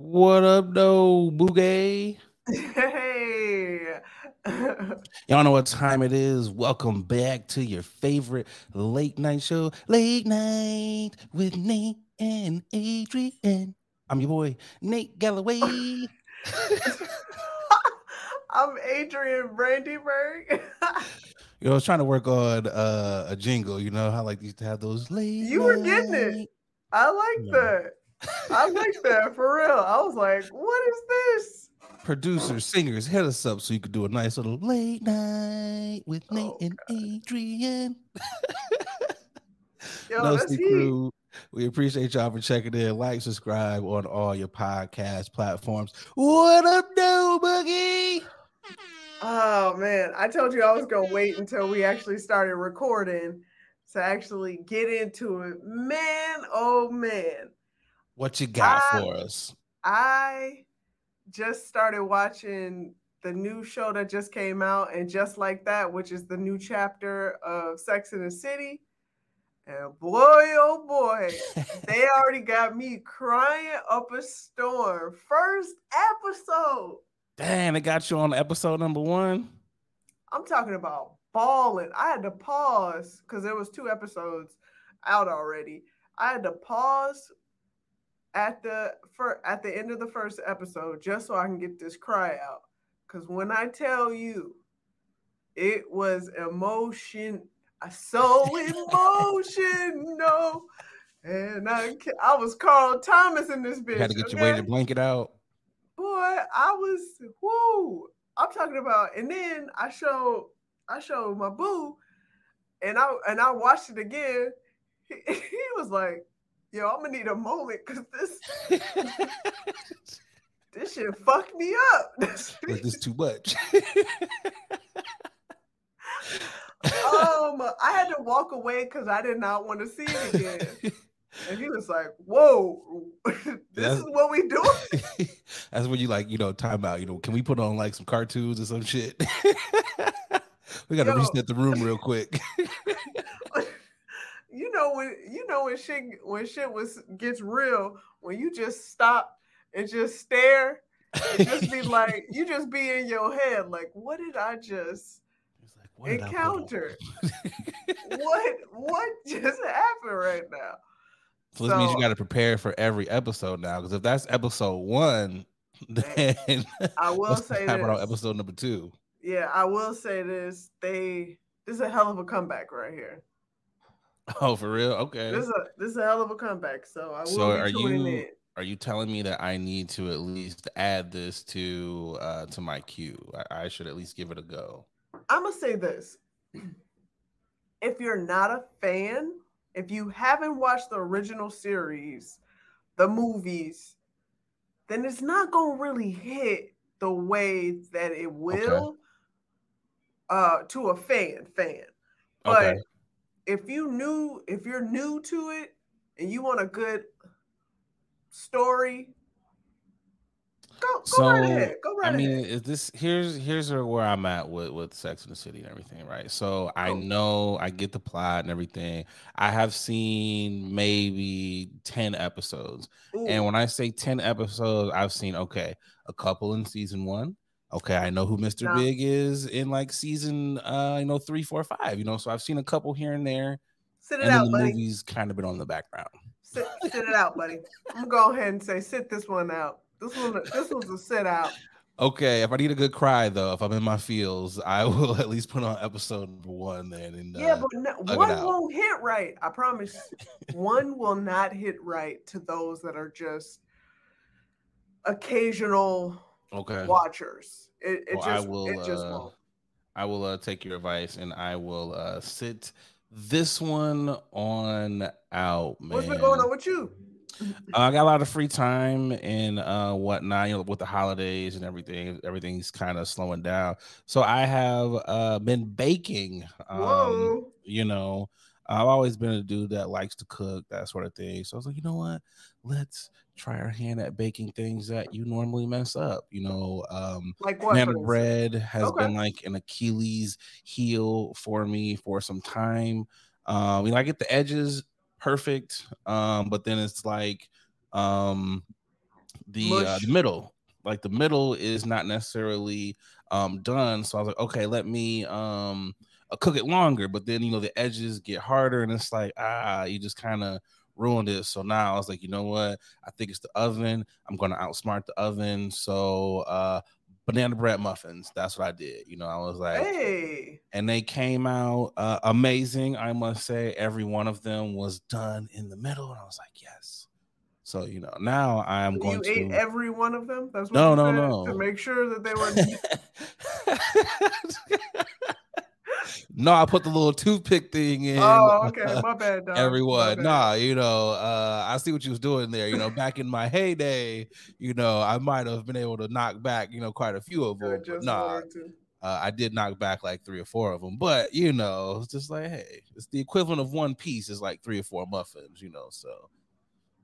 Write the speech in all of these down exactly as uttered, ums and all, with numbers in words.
What up, though, Boogay? Hey. Y'all know what time it is. Welcome back to your favorite late night show, Late Night with Nate and Adrian. I'm your boy, Nate Galloway. I'm Adrian Brandyburg. You know, I was trying to work on uh, a jingle, you know, how like you used to have those late. You were getting it. I like yeah. that. I like that, for real. I was like, what is this? Producers, singers, hit us up so you could do a nice little late night with Nate oh, and God. Adrian. Yo, no, Steve Crew. We appreciate y'all for checking in. Like, subscribe on all your podcast platforms. What up, though, Boogie? Oh, man. I told you I was going to wait until we actually started recording to actually get into it. Man, oh, man. What you got I, for us? I just started watching the new show that just came out, and just like that, which is the new chapter of Sex and the City. And boy, oh boy, they already got me crying up a storm. First episode. Damn, it got you on episode number one. I'm talking about balling. I had to pause because there was two episodes out already. I had to pause at the for, at the end of the first episode just so I can get this cry out. Because when I tell you, it was emotion. So emotional, and I, I was Carl Thomas in this bitch. You had to get okay? your weighted blanket out, boy. I was woo. I'm talking about, and then I showed I showed my boo, and I and I watched it again. He, he was like, "Yo, I'm gonna need a moment because this this shit fucked me up. This is too much." um, I had to walk away because I did not want to see it again. And he was like, "Whoa, this that's, is what we do." That's when you like, you know, time out. You know, can we put on like some cartoons or some shit? We gotta Yo, reset the room real quick. you know when you know when shit when shit was gets real, when you just stop and just stare and just be like, you just be in your head like, what did I just? What encounter what what just happened right now? So this so, means you got to prepare for every episode now, because if that's episode one, then I will say this on episode number two. Yeah, I will say this. They this is a hell of a comeback right here. Oh, for real? Okay. This is a this is a hell of a comeback. So I will so be are tuning you in. Are you telling me that I need to at least add this to uh to my queue? I, I should at least give it a go. I'm going to say this. If you're not a fan, if you haven't watched the original series, the movies, then it's not going to really hit the way that it will okay. uh, to a fan fan. But okay. if you new, if you're new to it and you want a good story, Go, go so, right ahead. Go right I mean, ahead. Is this here's here's where I'm at with, with Sex and the City and everything, right? So I know I get the plot and everything. I have seen maybe ten episodes. Ooh. And when I say ten episodes, I've seen, okay, a couple in season one. Okay, I know who Mister Nah. Big is in like season, uh, you know, three, four, five. You know, so I've seen a couple here and there. Sit it and out, the buddy. Movie's kind of been on the background. Sit, sit it out, buddy. I'm going to go ahead and say, sit this one out. This was, this was a sit out. Okay, if I need a good cry, though, if I'm in my feels, I will at least put on episode number one then. And, yeah, uh, but no, one won't hit right. I promise. One will not hit right to those that are just occasional okay. watchers. It, it well, just, I will, it just uh, won't. I will uh, take your advice, and I will uh, sit this one on out, man. What's been going on with you? Uh, I got a lot of free time and uh, whatnot, you know, with the holidays and everything. Everything's kind of slowing down. So I have uh, been baking. Um, you know, I've always been a dude that likes to cook, that sort of thing. So I was like, you know what? Let's try our hand at baking things that you normally mess up. You know, um, like what? Banana bread has okay. been like an Achilles heel for me for some time. Um, you know, I get the edges perfect, um but then it's like um the, uh, the middle. Like the middle is not necessarily um, done. So I was like, okay, let me um, cook it longer. But then, you know, the edges get harder and it's like, ah, you just kind of ruined it. So now I was like, you know what? I think it's the oven. I'm going to outsmart the oven. So uh, banana bread muffins. That's what I did. You know, I was like, hey. And they came out uh, amazing. I must say every one of them was done in the middle. And I was like, yes. So, you know, now I'm you going to... You ate every one of them? That's what no, no, no. To make sure that they were... No, I put the little toothpick thing in. Oh, okay. My bad, dog. Everyone. Bad. Nah, you know, uh, I see what you was doing there. You know, back in my heyday, you know, I might have been able to knock back, you know, quite a few of them. Nah, uh, I did knock back like three or four of them. But, you know, it's just like, hey, it's the equivalent of one piece is like three or four muffins, you know, so...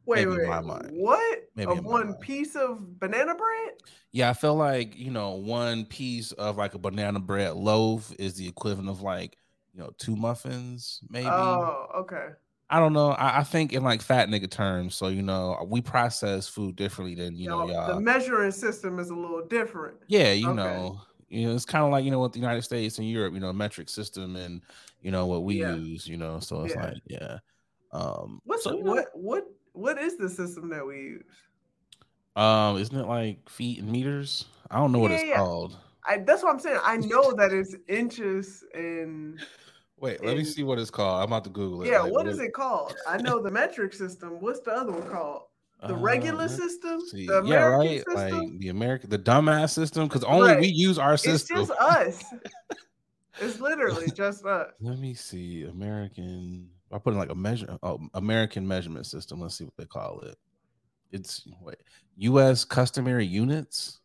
Wait, Maybe wait, what? Maybe of one mind. Piece of banana bread? Yeah, I feel like, you know, one piece of like a banana bread loaf is the equivalent of like, you know, two muffins, maybe. Oh, okay. I don't know. I, I think in like fat nigga terms. So, you know, we process food differently than, you y'all, know, y'all. The measuring system is a little different. Yeah, you okay. know. You know, it's kind of like, you know, with the United States and Europe, you know, metric system and, you know, what we yeah. use, you know. So it's yeah. like, yeah. Um, What's so, what? What? What is the system that we use? Um, isn't it like feet and meters? I don't know yeah, what it's yeah. called. I, that's what I'm saying. I know that it's inches and. Wait, and, let me see what it's called. I'm about to Google it. Yeah, like, what, what is it called? I know the metric system. What's the other one called? The uh, regular system? See. The American yeah, right. System? Like the American, the dumbass system, because only right. we use our system. It's just us. It's literally just us. Let me see, American. I put in like a measure, oh, American measurement system. Let's see what they call it. It's wait, U S customary units.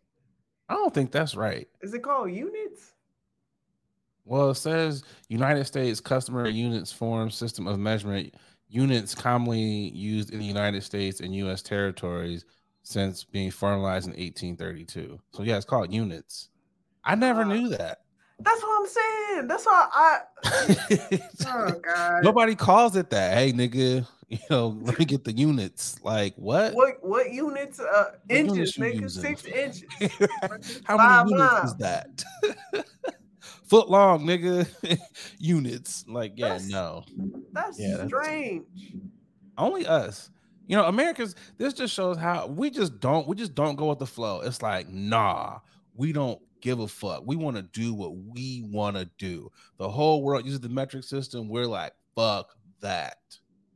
I don't think that's right. Is it called units? Well, it says United States customary units form system of measurement units commonly used in the United States and U S territories since being formalized in eighteen thirty-two. So yeah, it's called units. I never wow. knew that. That's what I'm saying. That's why I. Oh God! Nobody calls it that. Hey, nigga, you know, let me get the units. Like what? What? What units? Uh, what inches, nigga. Six inches. How Five many units miles. Is that? Foot long, nigga. Units. Like yeah, that's, no. That's yeah, strange. That's... Only us. You know, Americans. This just shows how we just don't. We just don't go with the flow. It's like nah, we don't. Give a fuck. We want to do what we want to do. The whole world uses the metric system. We're like, fuck that.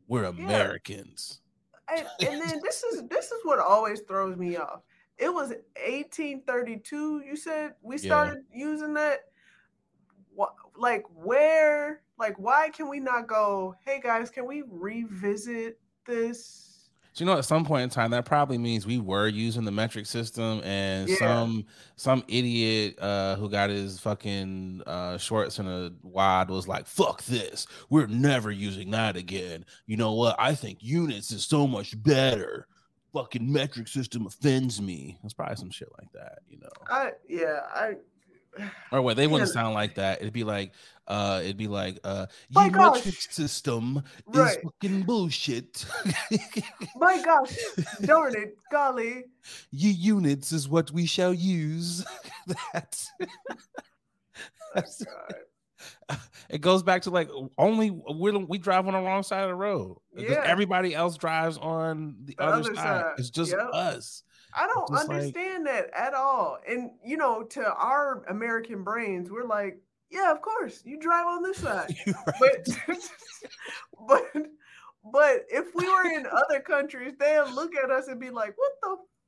We're yeah. Americans. And, and then this is this is what always throws me off. It was eighteen thirty-two. You said we started yeah. using that. Like where? Like why can we not go? Hey guys, can we revisit this? So, you know, at some point in time, that probably means we were using the metric system and yeah. some some idiot uh, who got his fucking uh, shorts in a wad was like, fuck this. We're never using that again. You know what? I think units is so much better. Fucking metric system offends me. That's probably some shit like that, you know. I Yeah, I... Or what they wouldn't yeah. sound like that. It'd be like, uh, it'd be like, uh, your metric system right. is fucking bullshit. My gosh, darn it, golly. Your units is what we shall use. That's, that's oh, it goes back to like only we're, we drive on the wrong side of the road. Yeah. Everybody else drives on the, the other, other side. side. It's just yep. us. I don't understand like, that at all. And, you know, to our American brains, we're like, yeah, of course, you drive on this side. Right. But, but but if we were in other countries, they'll look at us and be like, what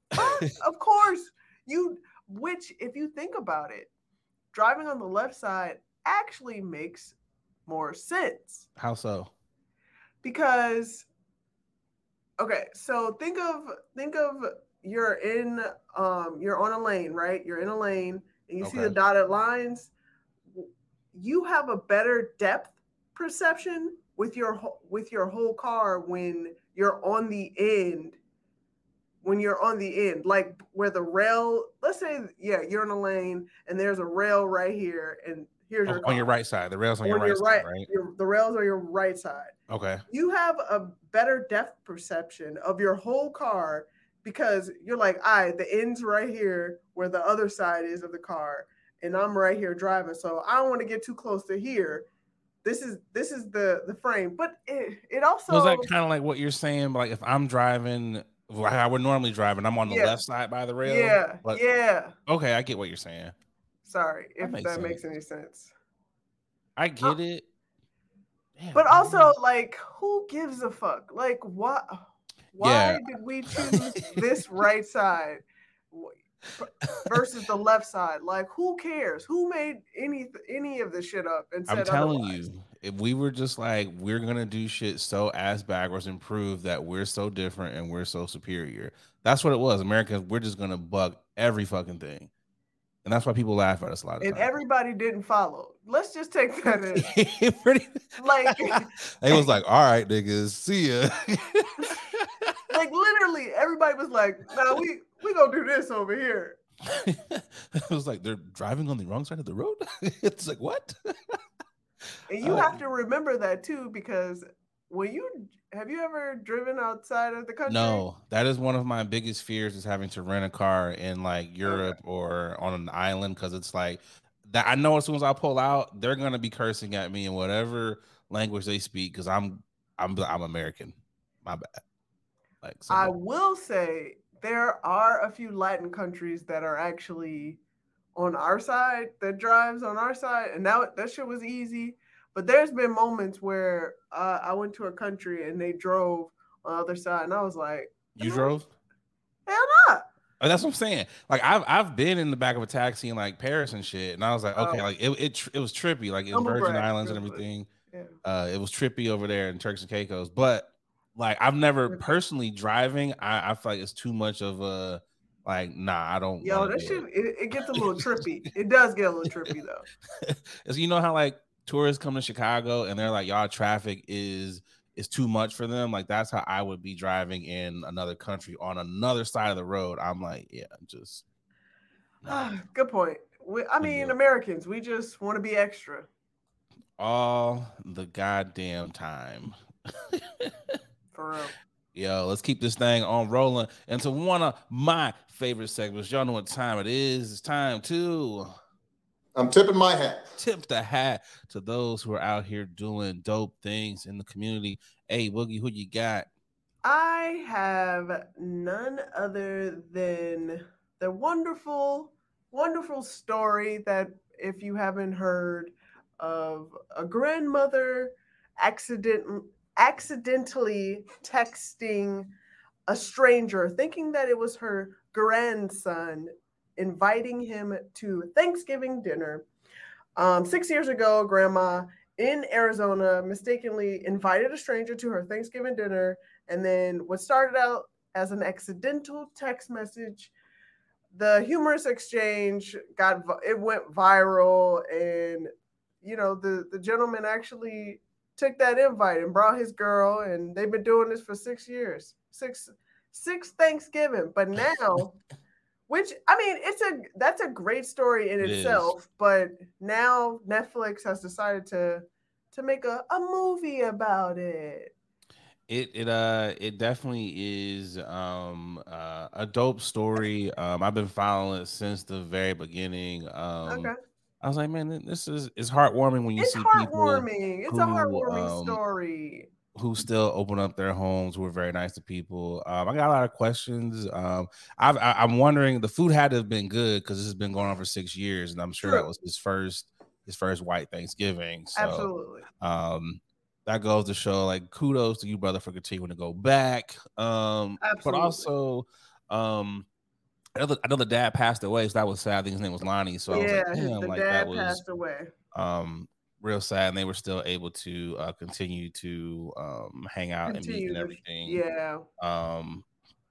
the fuck? Of course. you. Which, if you think about it, driving on the left side actually makes more sense. How so? Because, okay, so think of think of... You're in, um, you're on a lane, right? You're in a lane and you okay. see the dotted lines. You have a better depth perception with your, with your whole car when you're on the end, when you're on the end, like where the rail, let's say, yeah, you're in a lane and there's a rail right here and here's oh, your car. On your right side. The rail's on, on your right, your right side, right? Your, the rails are your right side. Okay. You have a better depth perception of your whole car because you're like, all right, the end's right here where the other side is of the car, and I'm right here driving. So I don't want to get too close to here. This is this is the, the frame. But it, it also... Was that kind of like what you're saying? Like if I'm driving... Like I would normally drive, and I'm on the yeah. left side by the rail. Yeah, but, yeah. Okay, I get what you're saying. Sorry, if that makes, that sense. makes any sense. I get um, it. Damn, but also, know. like, who gives a fuck? Like, what? Why yeah. did we choose this right side versus the left side? Like, who cares? Who made any any of this shit up? And said I'm telling otherwise? you. If we were just like, we're going to do shit so ass backwards and prove that we're so different and we're so superior. That's what it was. America, we're just going to bug every fucking thing. And that's why people laugh at us a lot. And everybody didn't follow. Let's just take that in. Pretty- like It was like, all right, niggas, see ya. Like literally everybody was like, no, we, we going to do this over here. It was like, they're driving on the wrong side of the road? It's like, what? And you um, have to remember that too, because when you have you ever driven outside of the country? No, that is one of my biggest fears is having to rent a car in like Europe okay. or on an island, because it's like that. I know as soon as I pull out, they're gonna be cursing at me in whatever language they speak because I'm I'm I'm American. My bad. Like so I will say there are a few Latin countries that are actually on our side, that drives on our side, and now that, that shit was easy. But there's been moments where uh, I went to a country and they drove on the other side, and I was like, "You drove? Hell no!" Oh, that's what I'm saying. Like I've I've been in the back of a taxi in like Paris and shit, and I was like, okay, um, like it it it was trippy, like in Virgin Islands and everything. Yeah. Uh, it was trippy over there in Turks and Caicos, but like I've never personally driving. I, I feel like it's too much of a Like, nah, I don't. Yo, that shit, it. It, it gets a little trippy. It does get a little trippy, though. You know how, like, tourists come to Chicago and they're like, y'all, traffic is is too much for them? Like, that's how I would be driving in another country on another side of the road. I'm like, yeah, just. Nah. Ah, good point. We, I mean, yeah. Americans, we just want to be extra. All the goddamn time. For real. Yo, let's keep this thing on rolling. And to one of my favorite segments, y'all know what time it is. It's time to... I'm tipping my hat. Tip the hat to those who are out here doing dope things in the community. Hey, Boogie, who you got? I have none other than the wonderful, wonderful story that, if you haven't heard, of a grandmother accidentally... accidentally texting a stranger thinking that it was her grandson, inviting him to Thanksgiving dinner. Um, six years ago, grandma in Arizona mistakenly invited a stranger to her Thanksgiving dinner, and then what started out as an accidental text message, the humorous exchange got, it went viral, and you know, the, the gentleman actually took that invite and brought his girl, and they've been doing this for six years, six, six Thanksgiving. But now, which, I mean, it's a, that's a great story in it itself, is. But now Netflix has decided to, to make a, a movie about it. It, it, uh, it definitely is, um, uh, a dope story. Um, I've been following it since the very beginning. Um, okay. I was like, man, this is it's heartwarming when you it's see people. It's heartwarming. It's who, a heartwarming um, story. Who still open up their homes, who are very nice to people. Um, I got a lot of questions. Um, I've, I, I'm wondering, the food had to have been good because this has been going on for six years, and I'm sure True. that was his first his first white Thanksgiving. So, Absolutely. Um, that goes to show, like, kudos to you, brother, for continuing to go back. Um, Absolutely. But also, um. I know the dad passed away, so that was sad. I think his name was Lonnie. So yeah, I was like, damn, the like dad that was passed away. Um, real sad. And they were still able to uh, continue to um, hang out continue. and meet and everything. Yeah. Um.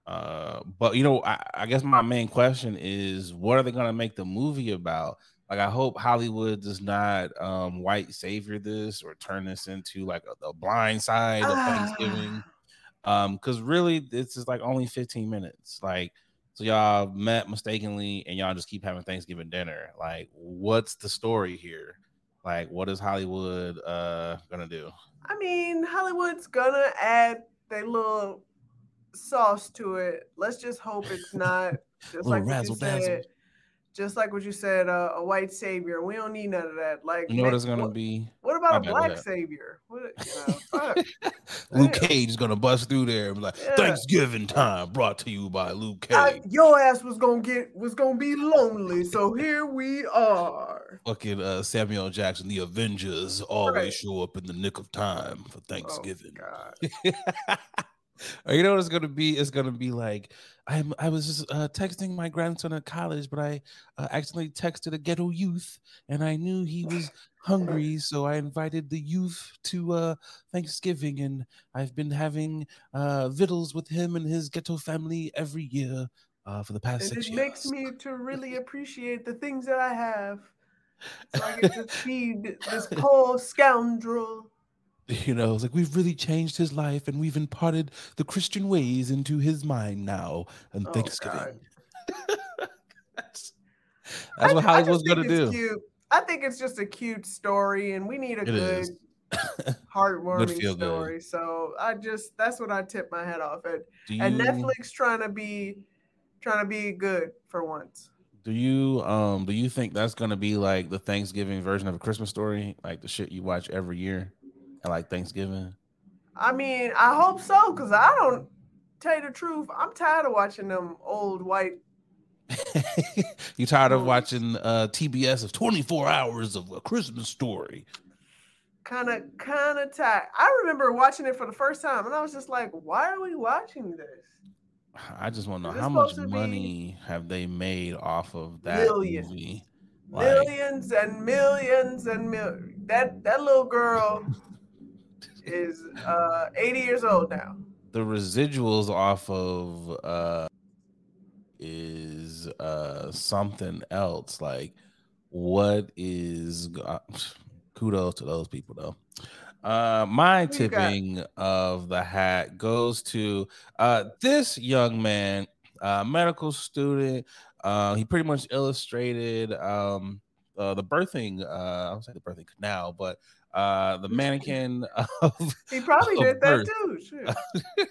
Uh. But you know, I, I guess my main question is, what are they gonna make the movie about? Like, I hope Hollywood does not um, white savior this or turn this into like a, the Blind Side of ah. Thanksgiving. Um. Because really, this is like only fifteen minutes. Like. So y'all met mistakenly, and y'all just keep having Thanksgiving dinner. Like, what's the story here? Like, what is Hollywood uh, gonna do? I mean, Hollywood's gonna add their little sauce to it. Let's just hope it's not just like what you said. Just like what you said, uh, a white savior. We don't need none of that. Like, you know what it's gonna what, be. What about a black savior? What, you know, Luke Cage is gonna bust through there and be like, yeah. Thanksgiving time brought to you by Luke Cage. I, your ass was gonna get was gonna be lonely, so here we are. Fucking uh, Samuel L. Jackson, the Avengers always right. show up in the nick of time for Thanksgiving. Oh, God. You know what it's gonna be? It's gonna be like I'm. I was just uh, texting my grandson at college, but I uh, accidentally texted a ghetto youth, and I knew he was hungry, so I invited the youth to uh, Thanksgiving, and I've been having uh, vittles with him and his ghetto family every year uh, for the past and six it years. It makes me to really appreciate the things that I have, so I get to feed this poor scoundrel. You know, it's like we've really changed his life and we've imparted the Christian ways into his mind now. And oh, Thanksgiving. that's that's I, what Hollywood's going to do. Cute. I think it's just a cute story and we need a it good, heartwarming good story. Good. So I just, that's what I tip my hat off at. You, and Netflix trying to be, trying to be good for once. Do you um do you think that's going to be like the Thanksgiving version of A Christmas Story? Like the shit you watch every year? Like Thanksgiving? I mean, I hope so, because I don't, tell you the truth, I'm tired of watching them old white. You tired of watching uh, T B S of twenty-four hours of A Christmas Story? Kind of, kind of tired. I remember watching it for the first time, and I was just like, why are we watching this? I just want to know how much money have they made off of that millions. movie? Like, millions and millions and millions. That, that little girl... is uh eighty years old now. The residuals off of uh is uh something else. Like what is uh, kudos to those people though. Uh, my tipping of the hat goes to uh this young man, uh medical student. Uh he pretty much illustrated um uh, the birthing uh I don't say the birthing canal, but Uh, the mannequin of he probably of did birth. That too.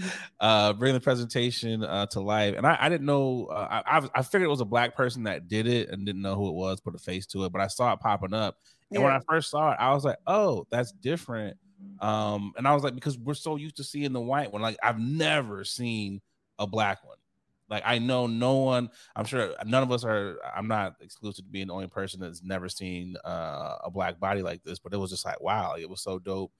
Sure. uh, bring the presentation uh, to life, and I, I didn't know. Uh, I I figured it was a black person that did it, and didn't know who it was. Put a face to it, but I saw it popping up, and yeah. when I first saw it, I was like, "Oh, that's different." Um, and I was like, because we're so used to seeing the white one. Like I've never seen a black one. Like I know no one, I'm sure none of us are, I'm not exclusive to being the only person that's never seen uh, a black body like this, but it was just like, wow, it was so dope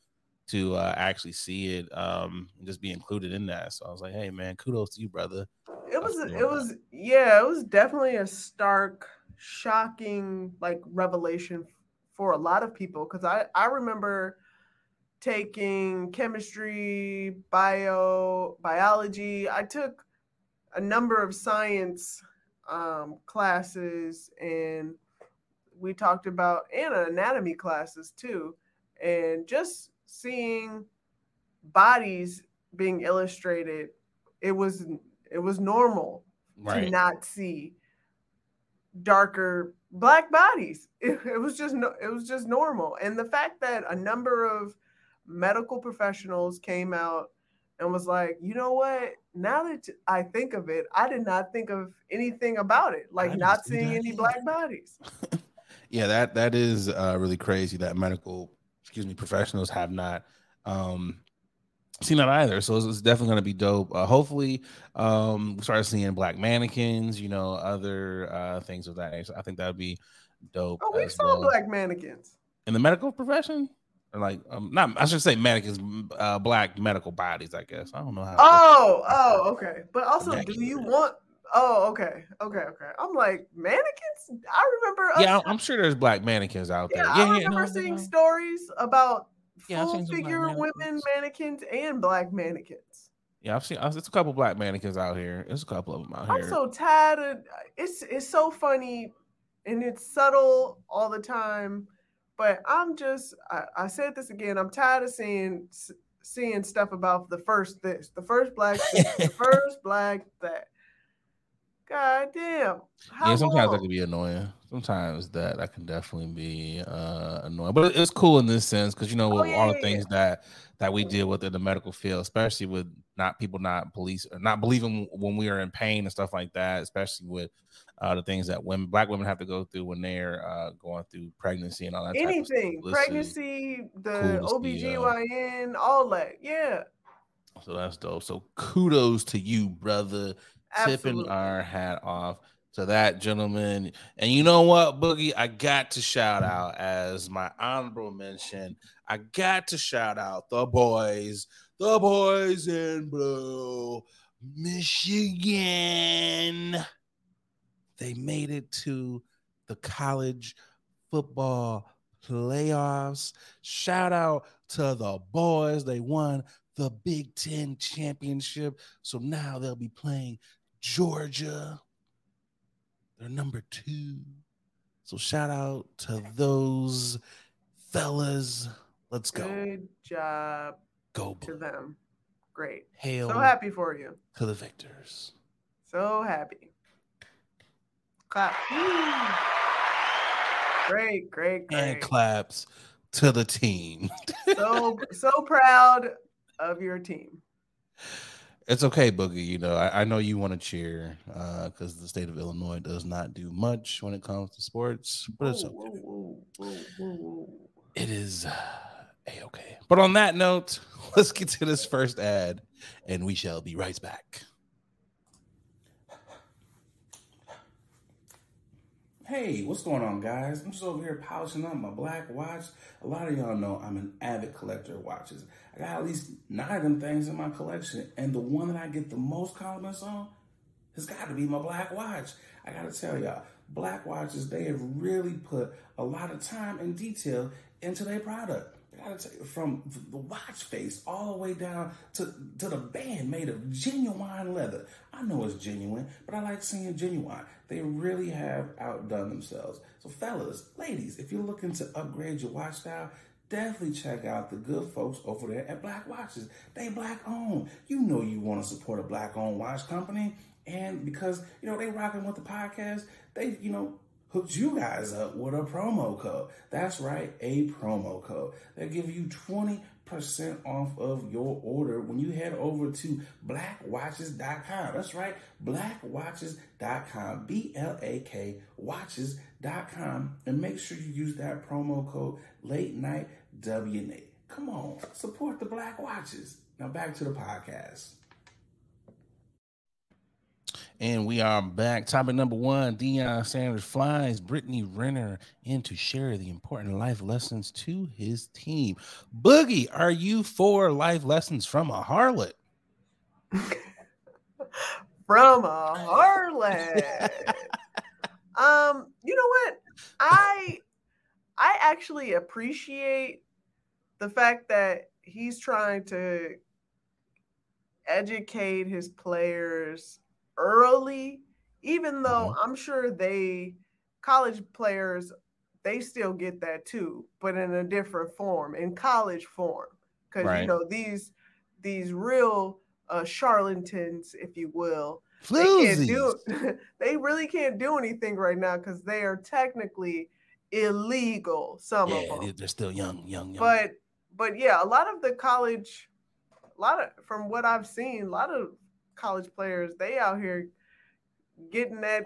to uh, actually see it um, and just be included in that. So I was like, hey man, kudos to you, brother. It was, it was, yeah, it was definitely a stark, shocking like revelation for a lot of people. Cause I, I remember taking chemistry, bio, biology. I took a number of science um, classes, and we talked about and anatomy classes too. And just seeing bodies being illustrated, it was it was normal right. to not see darker black bodies. It, it was just no, it was just normal. And the fact that a number of medical professionals came out and was like, you know what? Now that I think of it, I did not think of anything about it. Like not seeing any black bodies. Yeah, that that is uh, really crazy that medical, excuse me, professionals have not um, seen that either. So it's, it's definitely going to be dope. Uh, hopefully, um, we start seeing black mannequins, you know, other uh, things of that nature. I think that would be dope. Oh, we saw well. black mannequins. In the medical profession? Or like um, not I should say mannequins, uh, black medical bodies. I guess I don't know how. Oh, oh, okay. But also, mannequins. Do you want? Oh, okay, okay, okay. I'm like mannequins. I remember. Us, yeah, I'm sure there's black mannequins out there. Yeah, yeah I remember yeah, no, seeing no. stories about yeah, full figure mannequins. Women mannequins and black mannequins. Yeah, I've seen. It's a couple black mannequins out here. There's a couple of them out I'm here. I'm so tired of. It's it's so funny, and it's subtle all the time. But I'm just, I, I said this again, I'm tired of seeing seeing stuff about the first this, the first black this, the first black that. God damn. How yeah, sometimes long? That can be annoying. sometimes that I can definitely be uh, annoying, but it's cool in this sense because you know with oh, yeah, all the things yeah. that that we deal with in the medical field, especially with not people not police or not believing when we are in pain and stuff like that, especially with uh, the things that women, black women, have to go through when they're uh, going through pregnancy and all that. Anything, type of pregnancy, the cool O B G Y N, all that, yeah. So that's dope. So kudos to you, brother. Absolutely. Tipping our hat off to that gentleman. And you know what, Boogie? I got to shout out as my honorable mention. I got to shout out the boys, the boys in blue, Michigan. They made it to the college football playoffs. Shout out to the boys. They won the Big Ten championship. So now they'll be playing Georgia. They're number two. So shout out to those fellas. Let's go. Good job. Go to boy. Them. Great. Hail. So happy for you. To the victors. So happy. Clap. Great, great, great. And claps to the team. so so proud of your team. It's okay, Boogie. You know, I, I know you want to cheer because uh, the state of Illinois does not do much when it comes to sports, but it's okay. Whoa, whoa, whoa, whoa. It is uh, a-okay. But on that note, let's get to this first ad, and we shall be right back. Hey, what's going on, guys? I'm just over here polishing up my black watch. A lot of y'all know I'm an avid collector of watches. I got at least nine of them things in my collection, and the one that I get the most compliments on has got to be my black watch. I got to tell y'all, black watches, they have really put a lot of time and detail into their product. I gotta tell you, from the watch face all the way down to, to the band made of genuine leather. I know it's genuine, but I like seeing genuine. They really have outdone themselves. So fellas, ladies, if you're looking to upgrade your watch style, definitely check out the good folks over there at Black Watches. They black owned. You know you want to support a black owned watch company. And because, you know, they rocking with the podcast, they, you know, hooked you guys up with a promo code. That's right, a promo code. They'll give you twenty percent off of your order when you head over to black watches dot com. That's right, black watches dot com, B L A K watches dot com. And make sure you use that promo code Late Night W N A. Come on, support the Black Watches. Now back to the podcast. And we are back. Topic number one, Deion Sanders flies Britney Renner in to share the important life lessons to his team. Boogie, are you for life lessons from a harlot? From a harlot. um, you know what? I I actually appreciate the fact that he's trying to educate his players early, even though I'm sure they college players, they still get that too, but in a different form, in college form, because right. you know these these real uh, charlatans, if you will, Floozies. They can't do, they really can't do anything right now because they are technically illegal. Some yeah, of them, they're still young, young, young. But but yeah, a lot of the college, a lot of from what I've seen, a lot of college players, they out here getting that,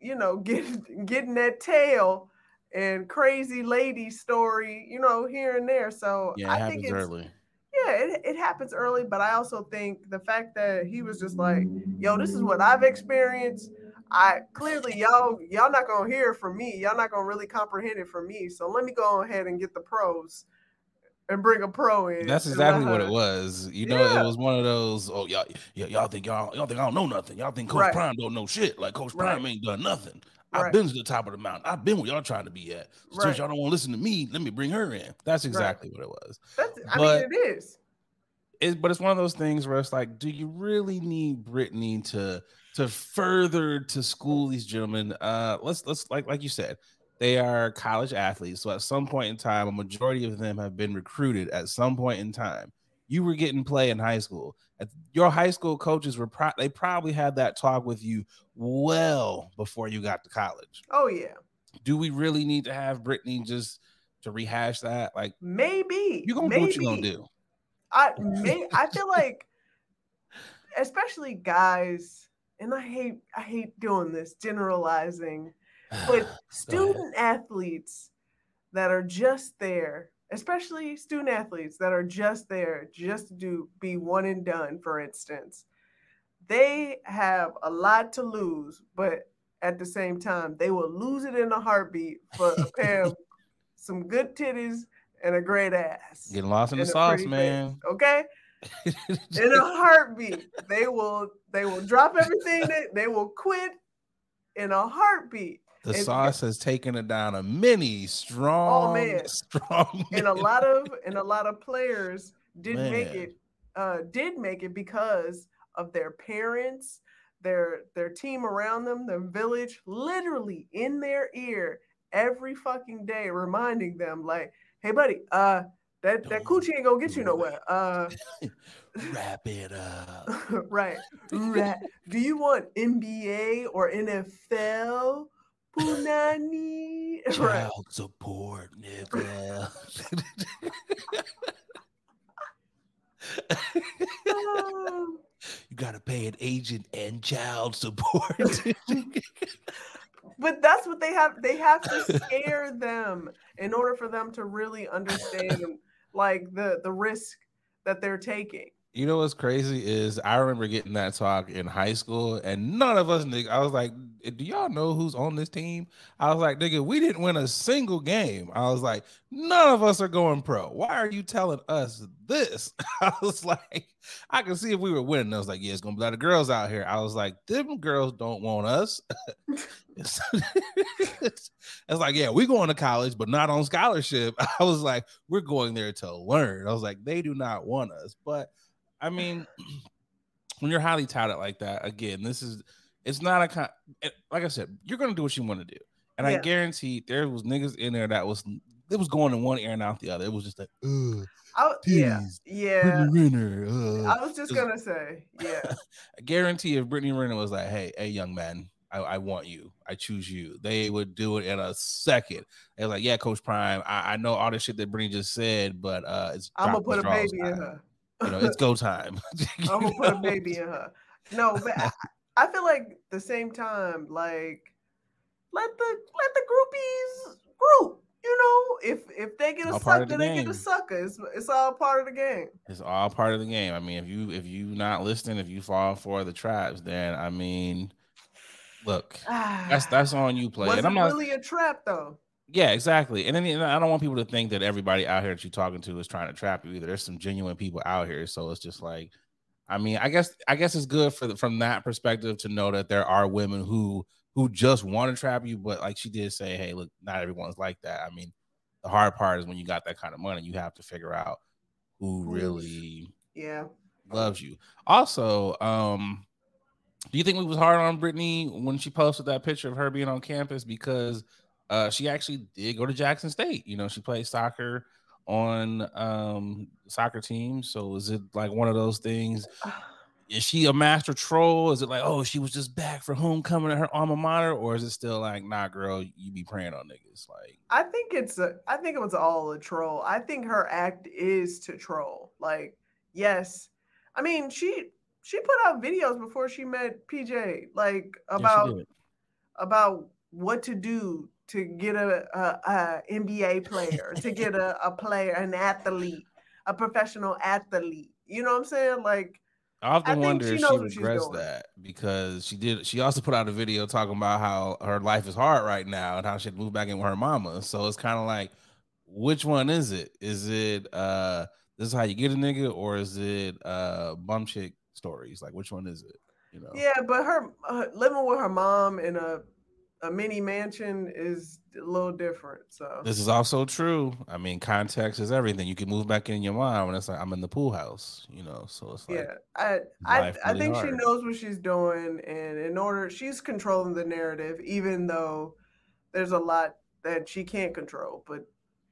you know, getting getting that tail and crazy lady story, you know, here and there. So yeah, I it think it's early. Yeah, it, it happens early, but I also think the fact that he was just like, yo, this is what I've experienced. I clearly y'all y'all not gonna hear from me. Y'all not gonna really comprehend it from me. So let me go ahead and get the pros. And bring a pro in. That's exactly what it was. You know, yeah. It was one of those. Oh, y'all, y- y'all think y'all, y'all think I don't know nothing. Y'all think Coach right. Prime don't know shit. Like Coach right. Prime ain't done nothing. Right. I've been to the top of the mountain. I've been where y'all trying to be at. So right. since y'all don't want to listen to me, let me bring her in. That's exactly right. what it was. That's. I but mean, it is. It's but it's one of those things where it's like, do you really need Britney to to further to school these gentlemen? Uh, let's let's like like you said. They are college athletes. So at some point in time, a majority of them have been recruited at some point in time. you were getting play in high school. Your high school coaches were pro- they probably had that talk with you well before you got to college. Oh yeah. Do we really need to have Britney just to rehash that? Like maybe you're gonna maybe. do what you're gonna do. I may, I feel like, especially guys, and I hate I hate doing this generalizing, but student athletes that are just there. Especially student athletes that are just there just to do, be one and done, for instance. They have a lot to lose, but at the same time, they will lose it in a heartbeat for a pair of some good titties and a great ass. Getting lost in the sauce, man. Face, okay? In a heartbeat. They will they will drop everything. That, they will quit in a heartbeat. The and, sauce has taken it down a many strong, oh man. strong, men. and a lot of and a lot of players did man. make it. Uh, did make it because of their parents, their their team around them, their village, literally in their ear every fucking day, reminding them like, "Hey, buddy, uh, that that coochie ain't gonna get you nowhere." Uh, wrap it up, right? Ra- Do you want N B A or N F L? Punani. Child support, nigga. um, you gotta pay an agent and child support. But that's what they have. They have to scare them in order for them to really understand, like the the risk that they're taking. You know what's crazy is I remember getting that talk in high school, and none of us, nigga, I was like, do y'all know who's on this team? I was like, nigga, we didn't win a single game. I was like, none of us are going pro. Why are you telling us this? I was like, I can see if we were winning. I was like, yeah, it's going to be a lot of girls out here. I was like, them girls don't want us. it's, it's like, yeah, we're going to college, but not on scholarship. I was like, we're going there to learn. I was like, they do not want us. But I mean, when you're highly touted like that, again, this is, it's not a con- like I said, you're going to do what you want to do. And yeah. I guarantee there was niggas in there that was, it was going in one ear and out the other. It was just like, ugh, I, geez, yeah, yeah. Britney Renner, ugh. I was just going to say, yeah. I guarantee if Britney Renner was like, hey, hey, young man, I, I want you. I choose you. They would do it in a second. They was like, yeah, Coach Prime, I, I know all this shit that Britney just said, but uh, it's I'm going to put a baby time. in her. You know, it's go time. I'm gonna put a baby in her. No, but I, I feel like at the same time, like let the let the groupies group. You know, if if they get a sucker, the they game. get a sucker. It's it's all part of the game. It's all part of the game. I mean, if you if you not listening, if you fall for the traps, then I mean, look, that's that's on you, play. Was and it I'm not, really a trap though? Yeah, exactly. And then and I don't want people to think that everybody out here that you're talking to is trying to trap you either. There's some genuine people out here. So it's just like, I mean, I guess I guess it's good for the, from that perspective to know that there are women who who just want to trap you. But like she did say, hey, look, not everyone's like that. I mean, the hard part is when you got that kind of money, you have to figure out who really yeah. loves you. Also, um, do you think we was hard on Britney when she posted that picture of her being on campus? Because Uh, she actually did go to Jackson State. You know, she played soccer on um soccer team. So is it like one of those things? Is she a master troll? Is it like, oh, she was just back for homecoming at her alma mater? Or is it still like, nah, girl, you be preying on niggas? Like, I think it's a, I think it was all a troll. I think her act is to troll. Like, yes. I mean, she she put out videos before she met P J, like about yeah, she did. about what to do to get a, a, a N B A player, to get a, a player, an athlete, a professional athlete. You know what I'm saying? Like, I often I wonder if she, she regrets that because she did. She also put out a video talking about how her life is hard right now and how she had moved back in with her mama. So it's kind of like, which one is it? Is it uh, this is how you get a nigga, or is it uh, bum chick stories? Like, which one is it? You know? Yeah, but her uh, living with her mom in a A mini mansion is a little different. So this is also true. I mean, context is everything. You can move back in your mind when it's like I'm in the pool house, you know. So it's like yeah, I I, really I think hard. She knows what she's doing, and in order she's controlling the narrative, even though there's a lot that she can't control. But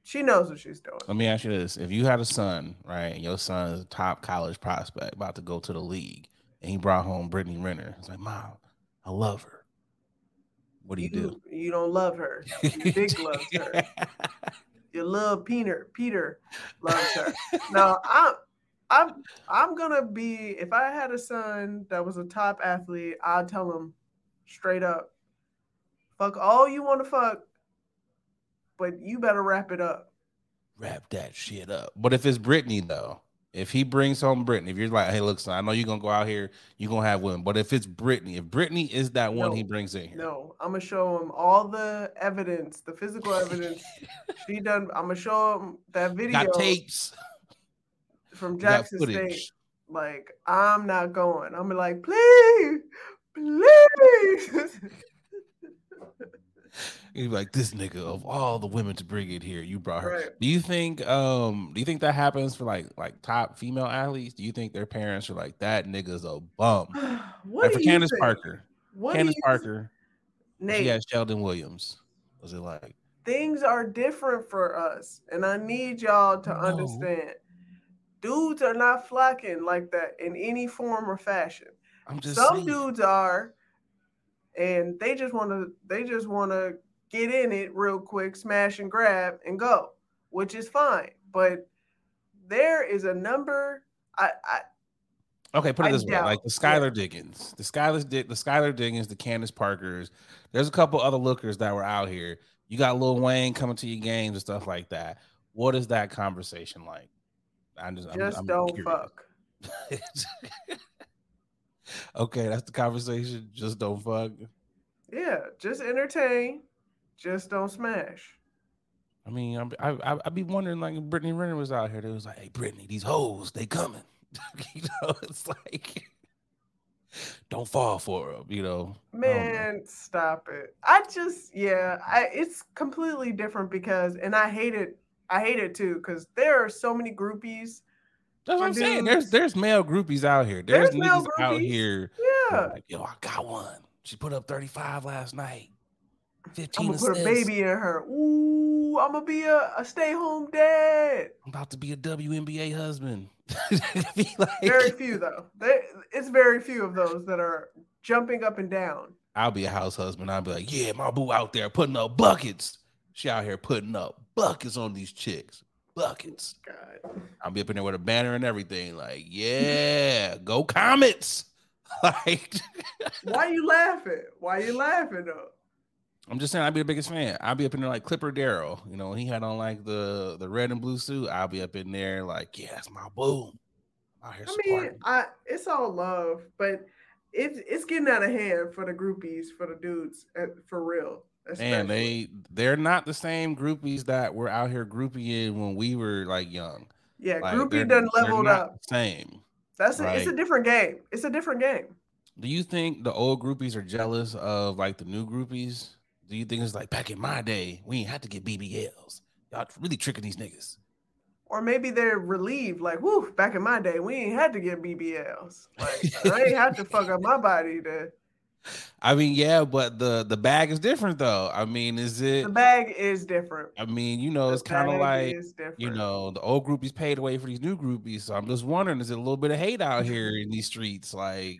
She knows what she's doing. Let me ask you this. If you had a son, right, and your son is a top college prospect about to go to the league, and he brought home Britney Renner. It's like, Mom, I love her. What do you, you do? You don't love her. Your big loves her. Your little Peter, Peter loves her. No, I'm, I'm, I'm going to be, if I had a son that was a top athlete, I'd tell him straight up, fuck all you want to fuck, but you better wrap it up. Wrap that shit up. But if it's Britney, though, if he brings home Britney, if you're like, hey, look, son, I know you're going to go out here, you're going to have women. But if it's Britney, if Britney is that no, one he brings in here. No, I'm going to show him all the evidence, the physical evidence. she done. I'm going to show him that video. Got tapes. From Jackson State. Like, I'm not going. I'm like, please, please. You're like, this nigga of all the women to bring in here, you brought her. Right. Do you think um do you think that happens for like like top female athletes? Do you think their parents are like, that nigga's a bum? What like for Candace think? Parker. What Candace Parker. Nate. She had Sheldon Williams. Was it like things are different for us? And I need y'all to no. understand. Dudes are not flocking like that in any form or fashion. I'm just Some saying. dudes are. And they just want to, they just want to get in it real quick, smash and grab and go, which is fine. But there is a number. I, I okay, put it I this doubt. way: like the Skylar Diggins, the Skylar, the Skylar Diggins, the Candace Parkers. There's a couple other lookers that were out here. You got Lil Wayne coming to your games and stuff like that. What is that conversation like? I'm just, just I'm, I'm don't curious. fuck. Okay, that's the conversation. Just don't fuck. Yeah, just entertain. Just don't smash. I mean, I'm, I I I be wondering, like, if Britney Renner was out here, they was like, "Hey, Britney, these hoes, they coming." You know, it's like, don't fall for them. You know, man, know. stop it. I just, yeah, I it's completely different because, and I hate it. I hate it too because there are so many groupies. That's what I'm dudes. saying. There's there's male groupies out here. There's, there's niggas out here. Yeah. Like, yo, I got one. She put up thirty-five last night. fifteen I'm gonna put a baby in her. Ooh, I'm gonna be a, a stay-home dad. I'm about to be a W N B A husband. Be like... Very few though. They, it's very few of those that are jumping up and down. I'll be a house husband. I'll be like, yeah, my boo out there putting up buckets. She out here putting up buckets on these chicks. Buckets. God. I'll be up in there with a banner and everything. Like, yeah, go Comets. Like, why are you laughing? Why are you laughing though? I'm just saying, I'd be the biggest fan. I'll be up in there like Clipper Darrell. You know, he had on like the the red and blue suit. I'll be up in there like, yeah, that's my boom. I mean, I it's all love, but it's it's getting out of hand for the groupies, for the dudes, for real. Especially. Man, they they're not the same groupies that were out here groupieing when we were like young. Yeah, like, groupie done leveled up. Same. That's a, right? It's a different game. It's a different game. Do you think the old groupies are jealous of like the new groupies? Do you think it's like back in my day we ain't had to get B B Ls? Y'all really tricking these niggas. Or maybe they're relieved, like, whoo, back in my day we ain't had to get B B Ls. Like I ain't had to fuck up my body to. I mean, yeah, but the, the bag is different, though. I mean, is it... The bag is different. I mean, you know, the it's kind of like, you know, the old groupies paid away for these new groupies. So I'm just wondering, is it a little bit of hate out here in these streets? Like,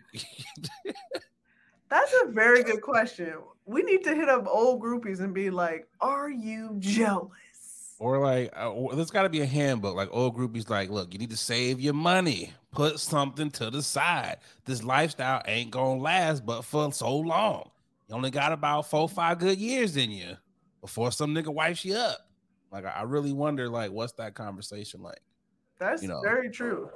that's a very good question. We need to hit up old groupies and be like, are you jealous? Or like, uh, there's got to be a handbook. Like, old groupies like, look, you need to save your money. Put something to the side. This lifestyle ain't going to last but for so long. You only got about four or five good years in you before some nigga wipes you up. Like, I really wonder, like, what's that conversation like? That's you know, very true.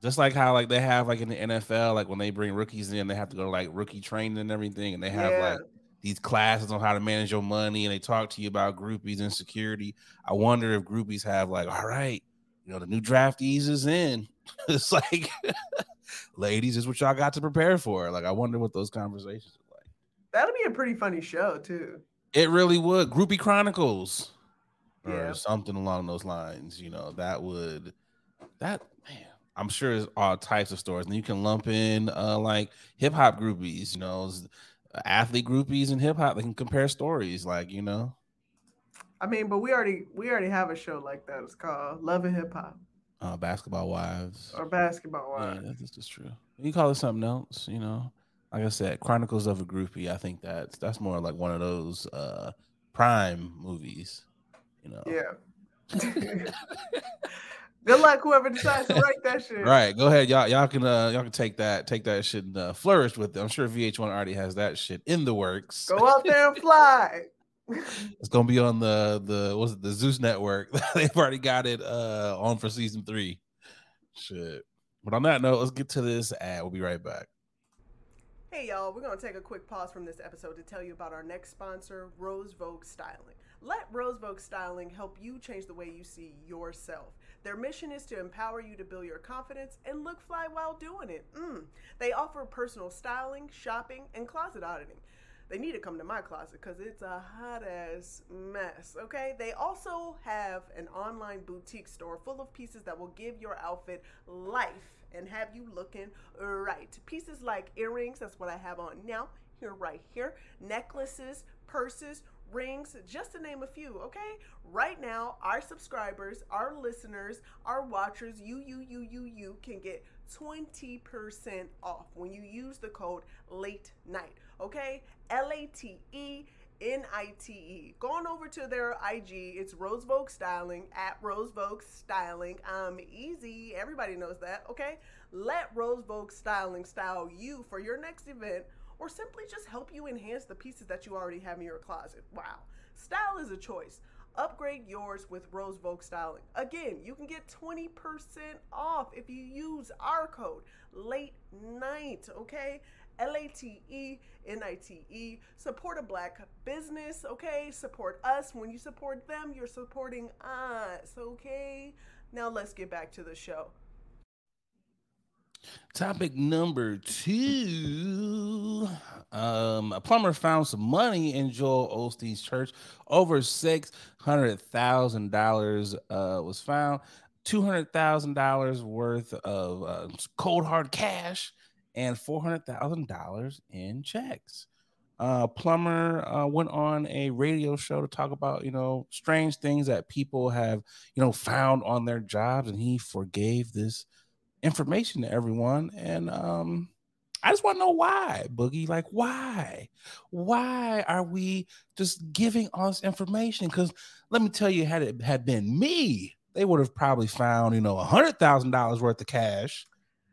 Just like how, like, they have, like, in the N F L, like, when they bring rookies in, they have to go to, like, rookie training and everything, and they have, yeah. like, these classes on how to manage your money, and they talk to you about groupies and security. I wonder if groupies have, like, all right, you know, the new draftees is in. It's like, ladies, is what y'all got to prepare for. Like, I wonder what those conversations are like. That'll be a pretty funny show, too. It really would. Groupie Chronicles yeah. or something along those lines. You know, that would, that, man, I'm sure it's all types of stories. And you can lump in, uh, like, hip hop groupies, you know, athlete groupies and hip hop. They can compare stories, like, you know. I mean, but we already we already have a show like that. It's called Love and Hip Hop. Uh, Basketball Wives. Or Basketball Wives. Yeah, that's just true. You can call it something else, you know. Like I said, Chronicles of a Groupie. I think that's that's more like one of those uh, prime movies, you know. Yeah. Good luck, whoever decides to write that shit. Right, go ahead, y'all. Y'all can uh, y'all can take that, take that shit and uh, flourish with it. I'm sure V H one already has that shit in the works. Go out there and fly. It's gonna be on the the what's it, the Zeus Network. They've already got it uh, on for season three. Shit. But on that note, let's get to this ad. We'll be right back. Hey y'all, we're gonna take a quick pause from this episode to tell you about our next sponsor, Rose Vogue Styling. Let Rose Vogue Styling help you change the way you see yourself. Their mission is to empower you to build your confidence and look fly while doing it. Mm. They offer personal styling, shopping, and closet auditing. They need to come to my closet because it's a hot ass mess, okay? They also have an online boutique store full of pieces that will give your outfit life and have you looking right. Pieces like earrings, that's what I have on now, here, right here, necklaces, purses, rings, just to name a few, okay? Right now, our subscribers, our listeners, our watchers, you, you, you, you, you can get twenty percent off when you use the code late night, okay? L A T E N I T E. Go on over to their I G. It's Rose Vogue Styling, at Rose Vogue Styling. Um, easy. Everybody knows that, okay? Let Rose Vogue Styling style you for your next event, or simply just help you enhance the pieces that you already have in your closet. Wow. Style is a choice. Upgrade yours with Rose Vogue Styling. Again, you can get twenty percent off if you use our code late night, okay? L A T E N I T E. Support a black business, okay? Support us. When you support them, you're supporting us, okay? Now let's get back to the show. Topic number two. Um, a plumber found some money in Joel Osteen's church. Over six hundred thousand dollars uh, was found. two hundred thousand dollars worth of uh, cold hard cash and four hundred thousand dollars in checks. Uh, plumber uh, went on a radio show to talk about, you know, strange things that people have, you know, found on their jobs. And he forgave this information to everyone, and um I just want to know why, Boogie. Like, why why are we just giving all this information? Because let me tell you, had it had been me, they would have probably found, you know, a hundred thousand dollars worth of cash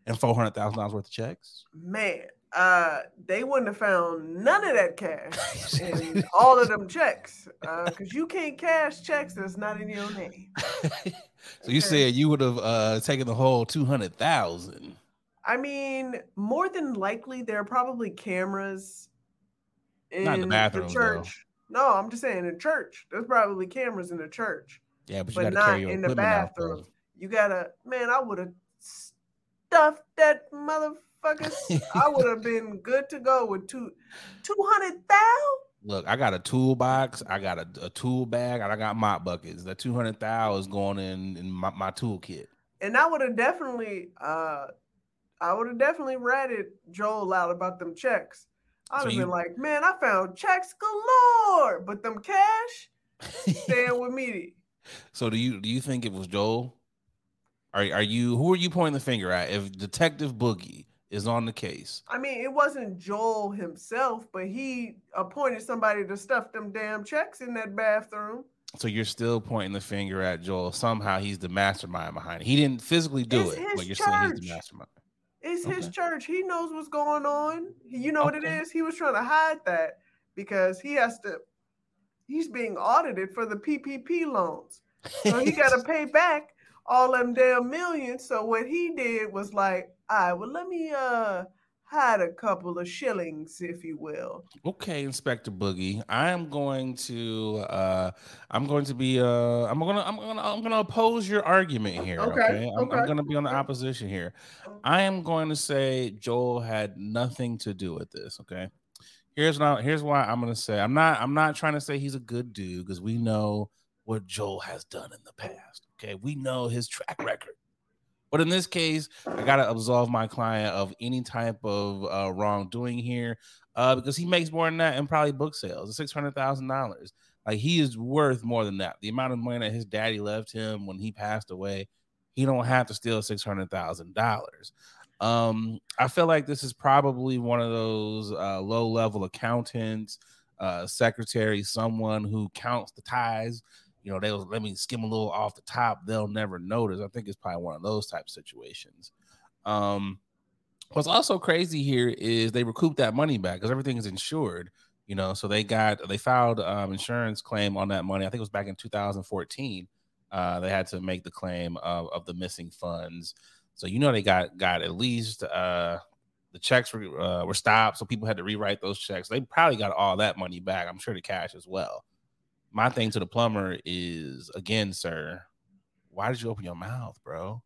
and four hundred thousand dollars worth of checks. Man, uh they wouldn't have found none of that cash and all of them checks, uh because you can't cash checks that's not in your name. So you said you would have uh, taken the whole two hundred thousand dollars. I mean, more than likely, there are probably cameras in, not in the, bathroom, the church. Though. No, I'm just saying in church. There's probably cameras in the church. Yeah, but, you but not in the bathroom. You got to, man, I would have stuffed that motherfucker. I would have been good to go with two, two hundred thousand dollars. Look, I got a toolbox, I got a, a tool bag, and I got mop buckets. The two hundred thousand is going in, in my, my toolkit. And I would have definitely, uh, I would have definitely ratted Joel out about them checks. I'd so have you, been like, man, I found checks galore, but them cash, staying with me. So do you do you think it was Joel? Are are you who are you pointing the finger at? If Detective Boogie is on the case. I mean, it wasn't Joel himself, but he appointed somebody to stuff them damn checks in that bathroom. So you're still pointing the finger at Joel. Somehow he's the mastermind behind it. He didn't physically do it's it, but you're church. saying he's the mastermind. It's okay. His church. He knows what's going on. You know okay. what it is? He was trying to hide that because he has to, he's being audited for the P P P loans. So he got to pay back all them damn millions. So what he did was like, all right, well, let me uh, hide a couple of shillings, if you will. Okay, Inspector Boogie, I am going to, uh, I'm going to be, uh, I'm gonna, I'm gonna, I'm gonna oppose your argument here. Okay, okay? I'm, okay. I'm gonna be on the opposition here. I am going to say Joel had nothing to do with this. Okay, here's now, here's why I'm gonna say I'm not, I'm not trying to say he's a good dude because we know what Joel has done in the past. Okay, we know his track record. But in this case, I got to absolve my client of any type of uh, wrongdoing here uh, because he makes more than that in probably book sales, six hundred thousand dollars. Like, he is worth more than that. The amount of money that his daddy left him when he passed away, he don't have to steal six hundred thousand dollars. Um, I feel like this is probably one of those uh, low-level accountants, uh, secretary, someone who counts the ties. You know, they'll let me skim a little off the top. They'll never notice. I think it's probably one of those type of situations. Um, what's also crazy here is they recoup that money back because everything is insured. You know, so they got they filed um, insurance claim on that money. I think it was back in two thousand fourteen. Uh, they had to make the claim of, of the missing funds. So, you know, they got got at least uh, the checks were, uh, were stopped. So people had to rewrite those checks. They probably got all that money back. I'm sure the cash as well. My thing to the plumber is, again, sir, why did you open your mouth, bro?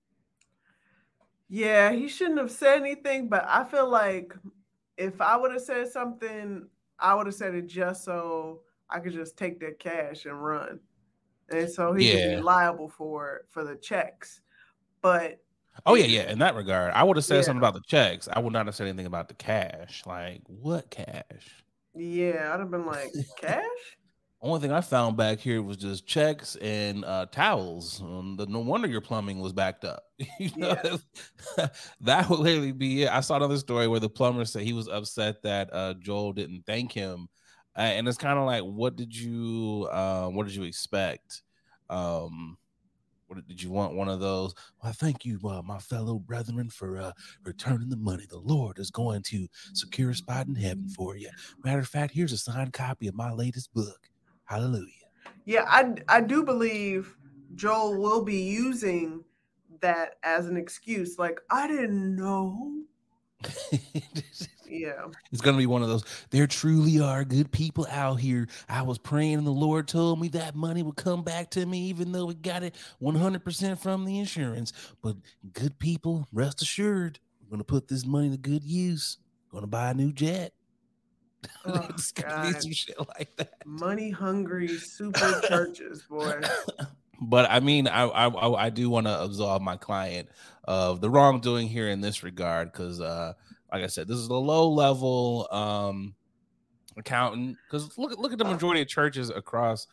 Yeah, he shouldn't have said anything. But I feel like if I would have said something, I would have said it just so I could just take their cash and run. And so he yeah. could be liable for, for the checks. But oh, yeah, yeah. In that regard, I would have said yeah. something about the checks. I would not have said anything about the cash. Like, what cash? Yeah, I'd have been like, cash? Only thing I found back here was just checks and uh, towels. Um, the, no wonder your plumbing was backed up. You know, yeah. That would literally be it. I saw another story where the plumber said he was upset that uh, Joel didn't thank him, uh, and it's kind of like, what did you, uh, what did you expect? Um, what did you want? One of those? Well, thank you, uh, my fellow brethren, for uh, returning the money. The Lord is going to secure a spot in heaven for you. Matter of fact, here's a signed copy of my latest book. Hallelujah. Yeah, I, I do believe Joel will be using that as an excuse. Like, I didn't know. Yeah. It's going to be one of those, there truly are good people out here. I was praying and the Lord told me that money would come back to me, even though we got it one hundred percent from the insurance. But good people, rest assured, we're going to put this money to good use. Going to buy a new jet. Oh, it's gonna be some shit like that. Money hungry super churches, boy. But I mean, I I I do want to absolve my client of the wrongdoing here in this regard, because uh, like I said, this is a low level um accountant. Because look look at the majority of churches across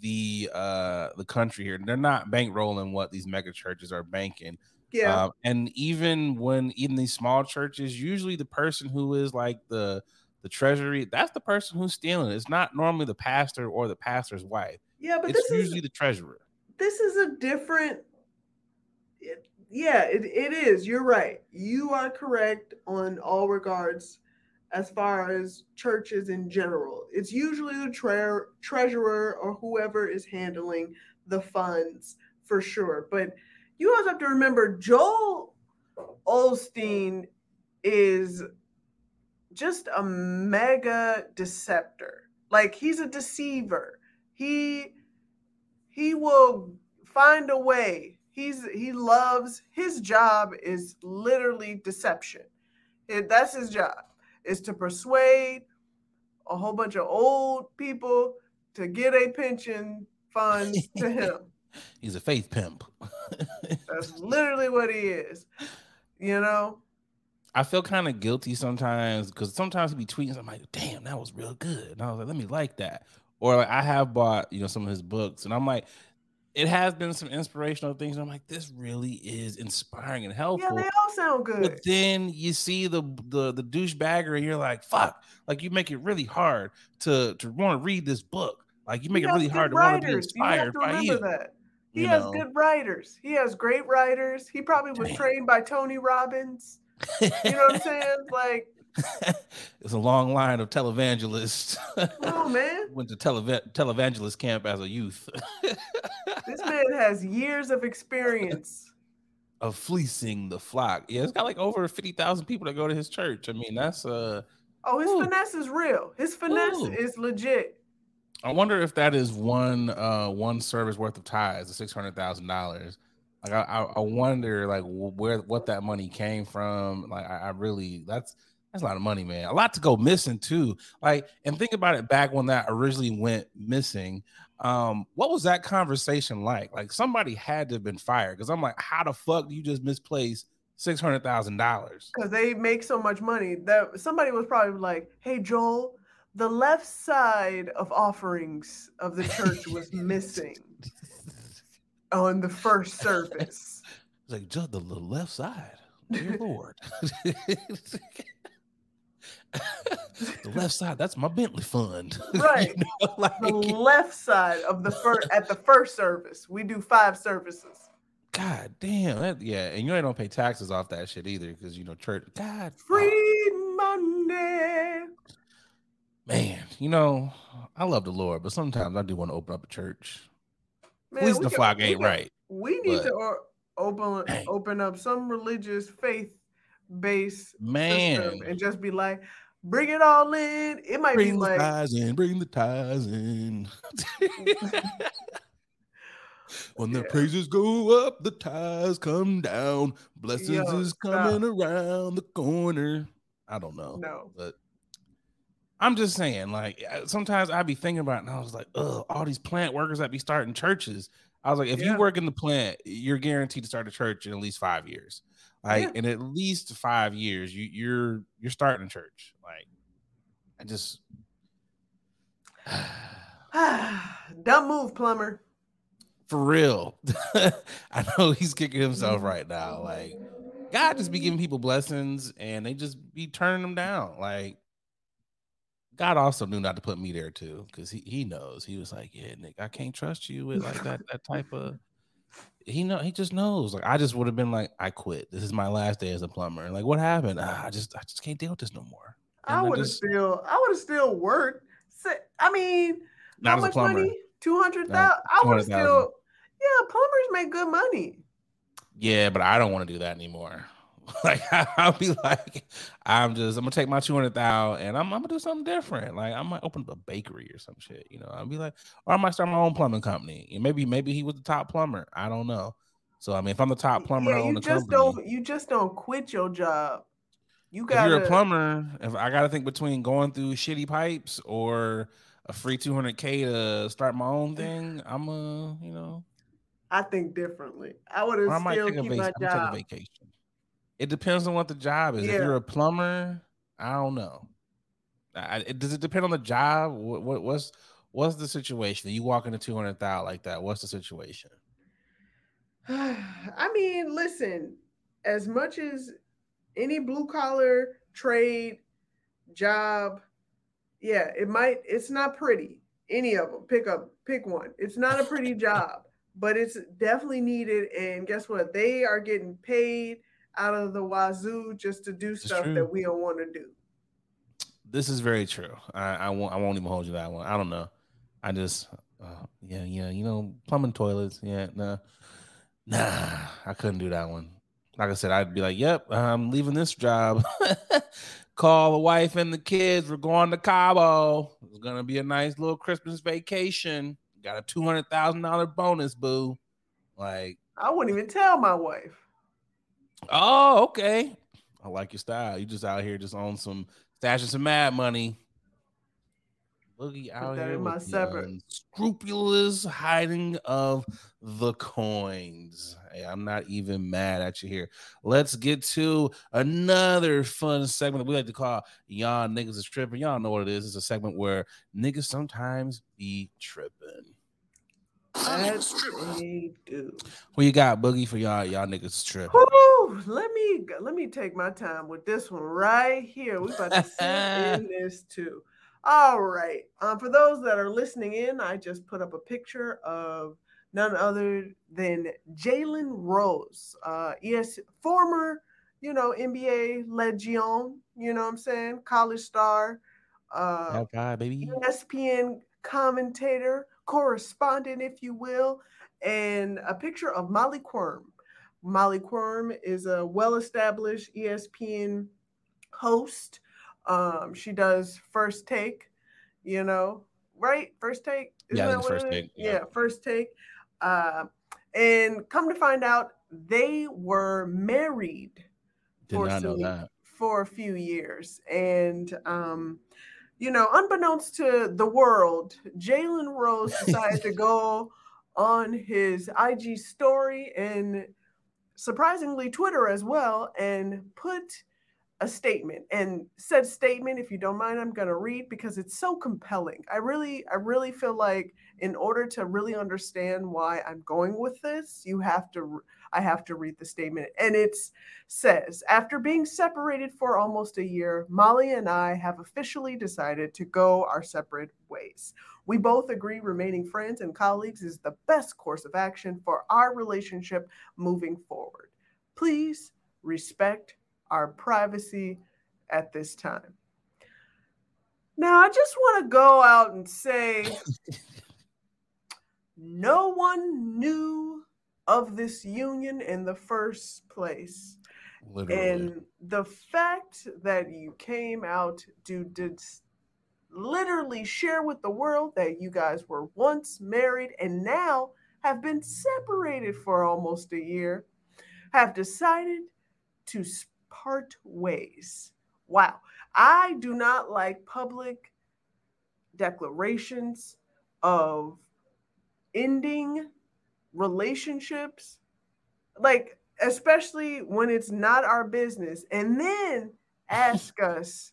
the uh the country here; they're not bankrolling what these mega churches are banking. Yeah, uh, and even when even these small churches, usually the person who is like the The treasury, that's the person who's stealing. It's not normally the pastor or the pastor's wife. Yeah, but it's this usually is, the treasurer. This is a different. It, yeah, it, it is. You're right. You are correct on all regards as far as churches in general. It's usually the tre- treasurer or whoever is handling the funds for sure. But you also have to remember Joel Osteen is just a mega deceptor. Like, he's a deceiver. He he will find a way. He's he loves his job is literally deception. It, that's his job, is to persuade a whole bunch of old people to get a pension funds to him. He's a faith pimp. That's literally what he is. You know? I feel kind of guilty sometimes because sometimes he'll be tweeting. I'm like, damn, that was real good. And I was like, let me like that. Or like, I have bought, you know, some of his books. And I'm like, it has been some inspirational things. And I'm like, this really is inspiring and helpful. Yeah, they all sound good. But then you see the the, the douchebagger and you're like, fuck. Like, you make it really hard to, to want to read this book. Like, you make it really hard to want to be inspired by you. That. He you has know. good writers. He has great writers. He probably was damn. trained by Tony Robbins. You know what I'm saying? Like, it's a long line of televangelists. Oh man, went to tele- televangelist camp as a youth. This man has years of experience of fleecing the flock. Yeah, it's got like over fifty thousand people that go to his church. I mean, that's uh oh, his ooh. finesse is real. His finesse ooh. is legit. I wonder if that is one uh one service worth of tithes, the six hundred thousand dollars. Like I, I wonder, like where what that money came from. Like I, I really, that's that's a lot of money, man. A lot to go missing too. Like, and think about it, back when that originally went missing, um, what was that conversation like? Like, somebody had to have been fired, because I'm like, how the fuck do you just misplace six hundred thousand dollars? Because they make so much money that somebody was probably like, "Hey Joel, the left side of offerings of the church was missing on the first service. It's like, just the left side, dear Lord. The left side, that's my Bentley fund. Right. You know, like, the left side of the first, at the first service. We do five services. God damn. That, yeah. And you ain't don't pay taxes off that shit either, because, you know, church. God. Free Monday. Man, you know, I love the Lord, but sometimes I do want to open up a church. Man, at least the flag ain't right. We need but, to open, open up some religious faith base man and just be like, bring it all in. It might bring be like ties in, bring the ties in. When the yeah. praises go up, the ties come down. Blessings Yo, is coming no. around the corner. I don't know. No, but I'm just saying, like, sometimes I be thinking about it and I was like, oh, all these plant workers that be starting churches. I was like, if yeah. you work in the plant, you're guaranteed to start a church in at least five years. Like yeah. in at least five years, you, you're you're starting church. Like, I just don't move, plumber. For real, I know he's kicking himself right now. Like, God just be giving people blessings, and they just be turning them down. Like, God also knew not to put me there too, because he he knows. He was like, yeah, Nick, I can't trust you with like that that type of. He know he just knows. Like, I just would have been like, I quit. This is my last day as a plumber. And like, what happened? Ah, I just I just can't deal with this no more. And I would have still I would have still worked. I mean, how much money? Two hundred thousand. I would have still. Yeah, plumbers make good money. Yeah, but I don't want to do that anymore. Like, I, I'll be like, I'm just I'm gonna take my two hundred thousand and I'm I'm gonna do something different. Like, I might open up a bakery or some shit, you know. I'll be like, or I might start my own plumbing company. And maybe maybe he was the top plumber. I don't know. So I mean, if I'm the top plumber, yeah, I own the just company. Don't you just don't quit your job. You got. If you're a plumber, if I gotta think between going through shitty pipes or a free two hundred k to start my own thing, I'm a you know. I think differently. I would have still keep vac- my job. Take a vacation. It depends on what the job is. Yeah. If you're a plumber, I don't know. I, it, does it depend on the job? What, what what's what's the situation? You walk into two hundred thousand like that. What's the situation? I mean, listen. As much as any blue collar trade job, yeah, it might. It's not pretty. Any of them. Pick up. Pick one. It's not a pretty job, but it's definitely needed. And guess what? They are getting paid out of the wazoo just to do stuff that we don't want to do. This is very true. I, I won't. I won't even hold you that one. I don't know. I just, uh, yeah, yeah. You know, plumbing toilets. Yeah, nah, nah. I couldn't do that one. Like I said, I'd be like, "Yep, I'm leaving this job." Call the wife and the kids. We're going to Cabo. It's gonna be a nice little Christmas vacation. Got a two hundred thousand dollar bonus, boo. Like, I wouldn't even tell my wife. Oh, okay. I like your style. You just out here just on some stashing some mad money. Boogie out here with my the unscrupulous hiding of the coins. Hey, I'm not even mad at you here. Let's get to another fun segment that we like to call Y'all Niggas is Tripping. Y'all know what it is. It's a segment where niggas sometimes be tripping. That's true. What you got, Boogie, for y'all? Y'all niggas trip. Ooh, let me let me take my time with this one right here. We about to sit in this too. All right. Um, for those that are listening in, I just put up a picture of none other than Jalen Rose, uh, yes, former, you know, N B A legend. You know what I'm saying? College star. Uh, that guy, baby. E S P N commentator. Correspondent, if you will, and a picture of Molly Quirm. Molly Quirm is a well-established E S P N host. Um, she does First Take, you know, right? First Take? Isn't yeah, that First it? Take. Yeah. yeah, First Take. Uh, and come to find out, they were married Did for, not some, know that. for a few years. And, um, you know, unbeknownst to the world, Jalen Rose decided to go on his I G story and surprisingly Twitter as well and put a statement, and said statement, if you don't mind, I'm going to read because it's so compelling. I really, I really feel like in order to really understand why I'm going with this, you have to, I have to read the statement. And it says, after being separated for almost a year, Molly and I have officially decided to go our separate ways. We both agree remaining friends and colleagues is the best course of action for our relationship moving forward. Please respect our privacy at this time. Now, I just want to go out and say, no one knew of this union in the first place. Literally. And the fact that you came out to did literally share with the world that you guys were once married and now have been separated for almost a year, have decided to part ways. Wow. I do not like public declarations of ending relationships, like especially when it's not our business, and then ask us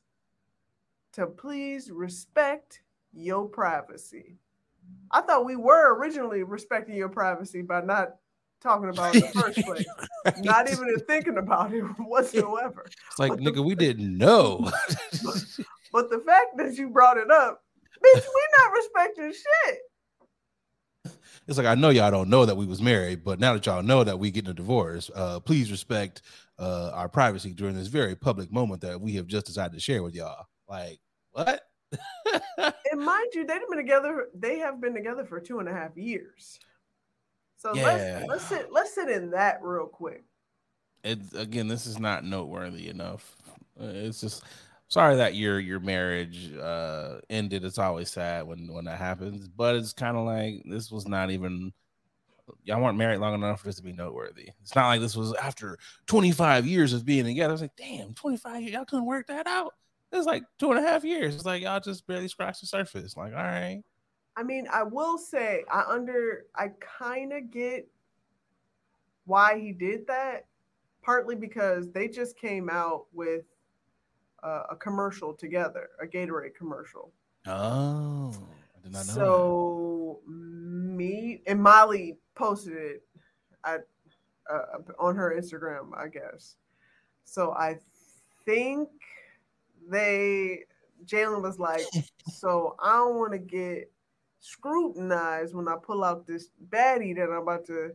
to please respect your privacy. I thought we were originally respecting your privacy by not talking about in the first place, right. Not even thinking about it whatsoever. It's like, but nigga, the, we didn't know. but, but the fact that you brought it up, bitch, we're not respecting shit. It's like, I know y'all don't know that we was married, but now that y'all know that we getting a divorce, uh, please respect uh, our privacy during this very public moment that we have just decided to share with y'all. Like, what? And mind you, they've been together. They have been together for two and a half years. So yeah. let's let's sit let's sit in that real quick. It, again, this is not noteworthy enough. It's just sorry that your your marriage uh, ended. It's always sad when, when that happens, but it's kind of like this was not even. Y'all weren't married long enough for this to be noteworthy. It's not like this was after twenty-five years of being together. It's like, damn, twenty-five years, y'all couldn't work that out. It's like two and a half years. It's like y'all just barely scratched the surface. Like, all right. I mean, I will say I under I kind of get why he did that, partly because they just came out with uh, a commercial together, a Gatorade commercial. Oh, I did not know. So that. me and Molly posted it I, uh, on her Instagram, I guess. So I think they Jalen was like, so I don't want to get scrutinized when I pull out this baddie that I'm about to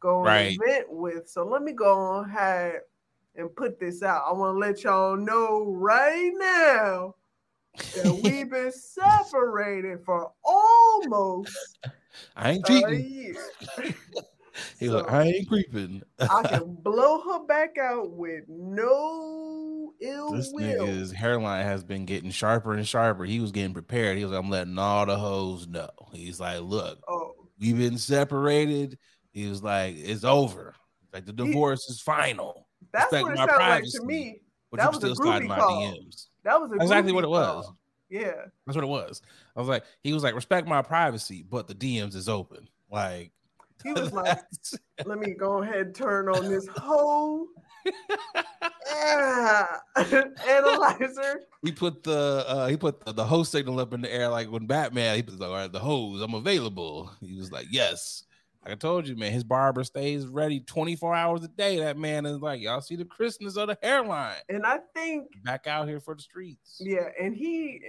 go right. on event with. So let me go on ahead and put this out. I want to let y'all know right now that we've been separated for almost I ain't cheating. He's so like, I ain't creeping. I can blow her back out with no ill this will. This nigga's hairline has been getting sharper and sharper. He was getting prepared. He was like, I'm letting all the hoes know. He's like, look, oh. we've been separated. He was like, it's over. Like the divorce he, is final. That's what it sounded privacy, like to me. But that was still a sliding my D Ms. That was a exactly what it was. Call. Yeah. That's what it was. I was like, he was like, respect my privacy, but the D Ms is open. Like, he was like, let me go ahead and turn on this whole yeah. analyzer. He put the uh, he put the, the host signal up in the air like when Batman, he was like, all right, the hose, I'm available. He was like, yes. Like I told you, man, his barber stays ready twenty-four hours a day. That man is like, y'all see the crispness of the hairline. And I think back out here for the streets. Yeah, and he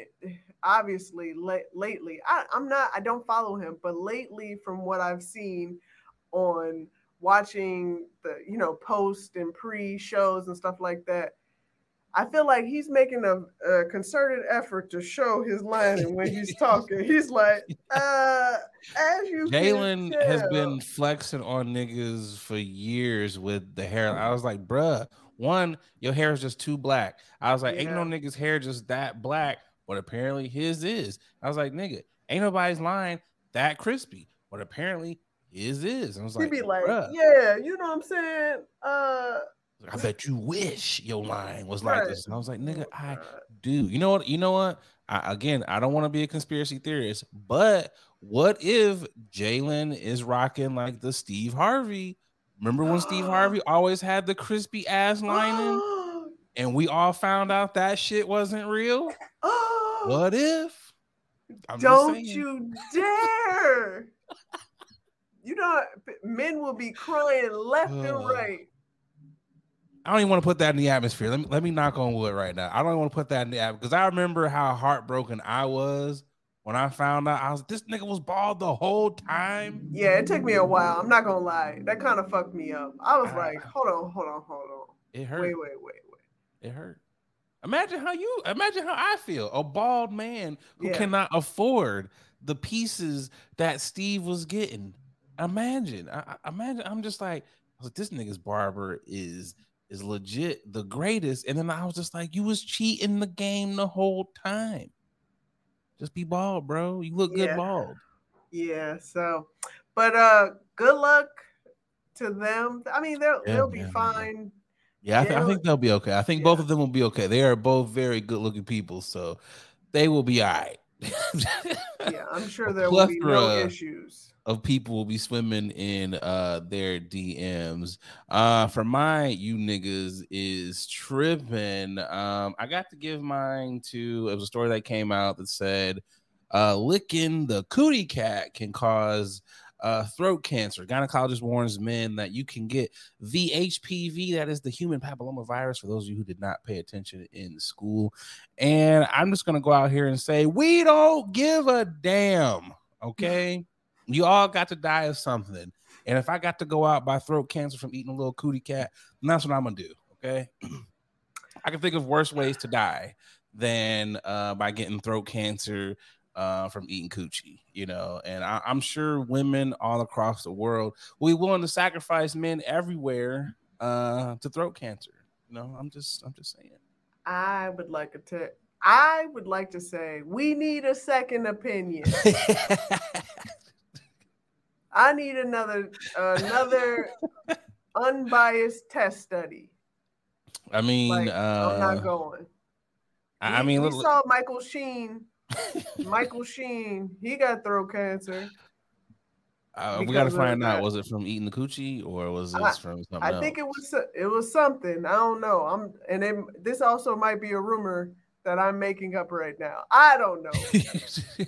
obviously late, lately, I, I'm not, I don't follow him, but lately from what I've seen on watching the, you know, post and pre shows and stuff like that, I feel like he's making a, a concerted effort to show his line, and when he's talking, he's like, uh, as you Jalen has been flexing on niggas for years with the hair. I was like, bruh, one, your hair is just too black. I was like, yeah. ain't no nigga's hair just that black, but apparently his is. I was like, nigga, ain't nobody's line that crispy, but apparently his is. And I was like, he'd be like, bruh. Yeah, you know what I'm saying? Uh, I bet you wish your line was like this. And I was like, nigga, I do. You know what? You know what? I, again, I don't want to be a conspiracy theorist, but what if Jalen is rocking like the Steve Harvey? Remember when Steve Harvey always had the crispy ass lining? and we all found out that shit wasn't real, oh, what if? I'm don't you dare. You know, men will be crying left uh, and right. I don't even want to put that in the atmosphere. Let me, let me knock on wood right now. I don't want to put that in the atmosphere because I remember how heartbroken I was when I found out. I was this nigga was bald the whole time. Yeah, it took me a while. I'm not going to lie. That kind of fucked me up. I was uh, like, hold on, hold on, hold on. It hurt. Wait, wait, wait, wait. It hurt. Imagine how you, imagine how I feel. A bald man who yeah. cannot afford the pieces that Steve was getting. Imagine, I, I imagine. I'm just like, I was like, this nigga's barber is is legit the greatest. And then I was just like, you was cheating the game the whole time. Just be bald, bro. You look yeah. good bald. Yeah. So, but uh, good luck to them. I mean, they'll yeah, they'll be yeah, fine. Yeah, yeah I, th- I think they'll be okay. I think yeah. both of them will be okay. They are both very good looking people, so they will be all right. Yeah, I'm sure there will be no issues. Of people will be swimming in uh their D Ms. Uh for my you niggas is tripping. Um, I got to give mine to, it was a story that came out that said uh licking the cootie cat can cause uh throat cancer. Gynecologist warns men that you can get V H P V, that is the human papillomavirus, for those of you who did not pay attention in school. And I'm just gonna go out here and say we don't give a damn, okay? Mm-hmm. You all got to die of something. And if I got to go out by throat cancer from eating a little cootie cat, then that's what I'm going to do, okay? I can think of worse ways to die than uh, by getting throat cancer uh, from eating coochie, you know? And I- I'm sure women all across the world will be willing to sacrifice men everywhere uh, to throat cancer. You know, I'm just I'm just saying. I would like a tip. I would like to say we need a second opinion. I need another another unbiased test study. I mean, like, uh, I'm not going. I, I mean, we look, saw Michael Sheen. Michael Sheen, he got throat cancer. Uh, we got to find out. That. Was it from eating the coochie, or was it from something? I think else? it was. It was something. I don't know. I'm, and it, this also might be a rumor that I'm making up right now. I don't know.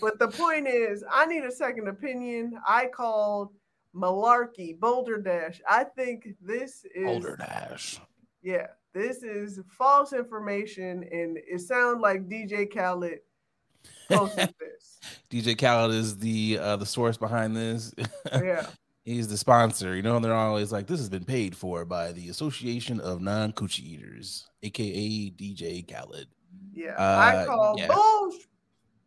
But the point is, I need a second opinion. I called malarkey, Boulder Dash. I think this is... Boulder Dash. Yeah. This is false information, and it sounds like D J Khaled posted this. D J Khaled is the uh, the source behind this. Yeah. He's the sponsor. You know, they're always like, this has been paid for by the Association of Non-Coochie Eaters, a k a. D J Khaled. Yeah, uh, I call yeah. bullshit.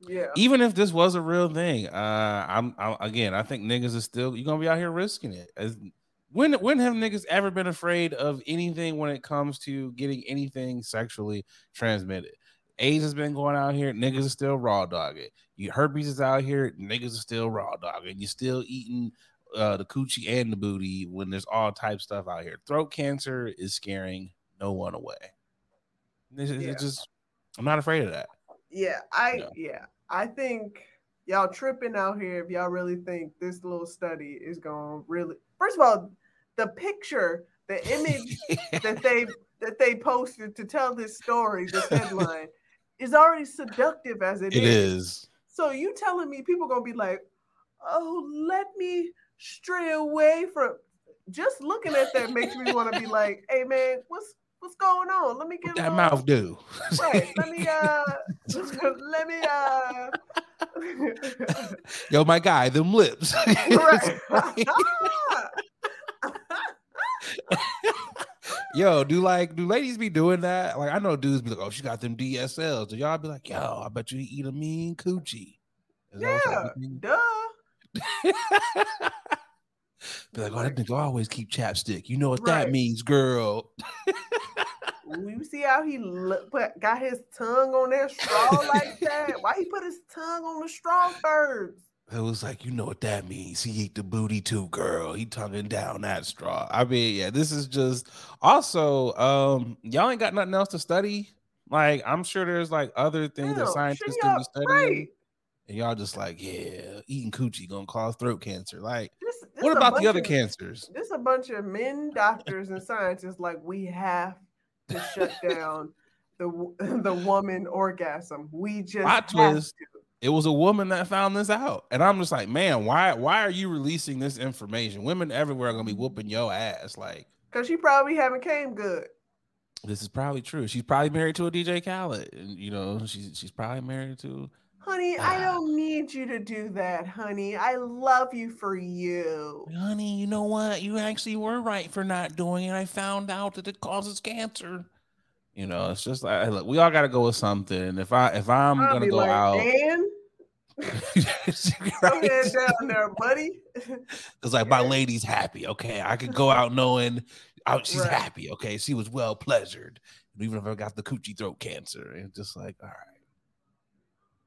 Yeah. Even if this was a real thing, uh, I'm, I'm again. I think niggas are still. You're gonna be out here risking it. As, when when have niggas ever been afraid of anything when it comes to getting anything sexually transmitted? AIDS has been going out here. Niggas are still raw dogging. You herpes is out here. Niggas are still raw dogging. You're still eating uh, the coochie and the booty when there's all type stuff out here. Throat cancer is scaring no one away. This is yeah. just. I'm not afraid of that. Yeah, I no. yeah, I think y'all tripping out here if y'all really think this little study is gonna really. First of all, the picture, the image that they that they posted to tell this story, this headline, is already seductive as it, it is. It is. So you telling me people gonna be like, oh, let me stray away from. Just looking at that makes me want to be like, hey man, what's What's going on? Let me get that mouth do. Right. Let me uh let me uh yo, my guy, them lips. Right. Yo, do like do ladies be doing that? Like I know dudes be like, oh, she got them D S Ls. Do y'all be like, yo, I bet you eat a mean coochie. Is yeah, duh. Be like, oh, that nigga always keep chapstick. You know what right. that means, girl. You see how he look, put, got his tongue on that straw like that? Why he put his tongue on the straw first? It was like, you know what that means. He eat the booty too, girl. He tonguing down that straw. I mean, yeah, this is just... Also, um, y'all ain't got nothing else to study. Like, I'm sure there's, like, other things Damn, that scientists can be studying. Right. And y'all just like, yeah, eating coochie gonna cause throat cancer. Like, this, this what about the other of, cancers? There's a bunch of men, doctors, and scientists like, we have to shut down the the woman orgasm. We just Plot twist, it was a woman that found this out, and I'm just like, man, why why are you releasing this information? Women everywhere are gonna be whooping your ass, like, because she probably haven't came good. This is probably true. She's probably married to a D J Khaled, and you know she's she's probably married to. Honey, I don't need you to do that, honey. I love you for you. Honey, you know what? You actually were right for not doing it. I found out that it causes cancer. You know, it's just like, look, we all got to go with something. If, I, if I'm going to go like, out. Dan? Right? Get down there, buddy. It's like, my lady's happy, okay? I could go out knowing oh, she's right. happy, okay? She was well-pleasured. Even if I got the coochie throat cancer. It's just like, all right.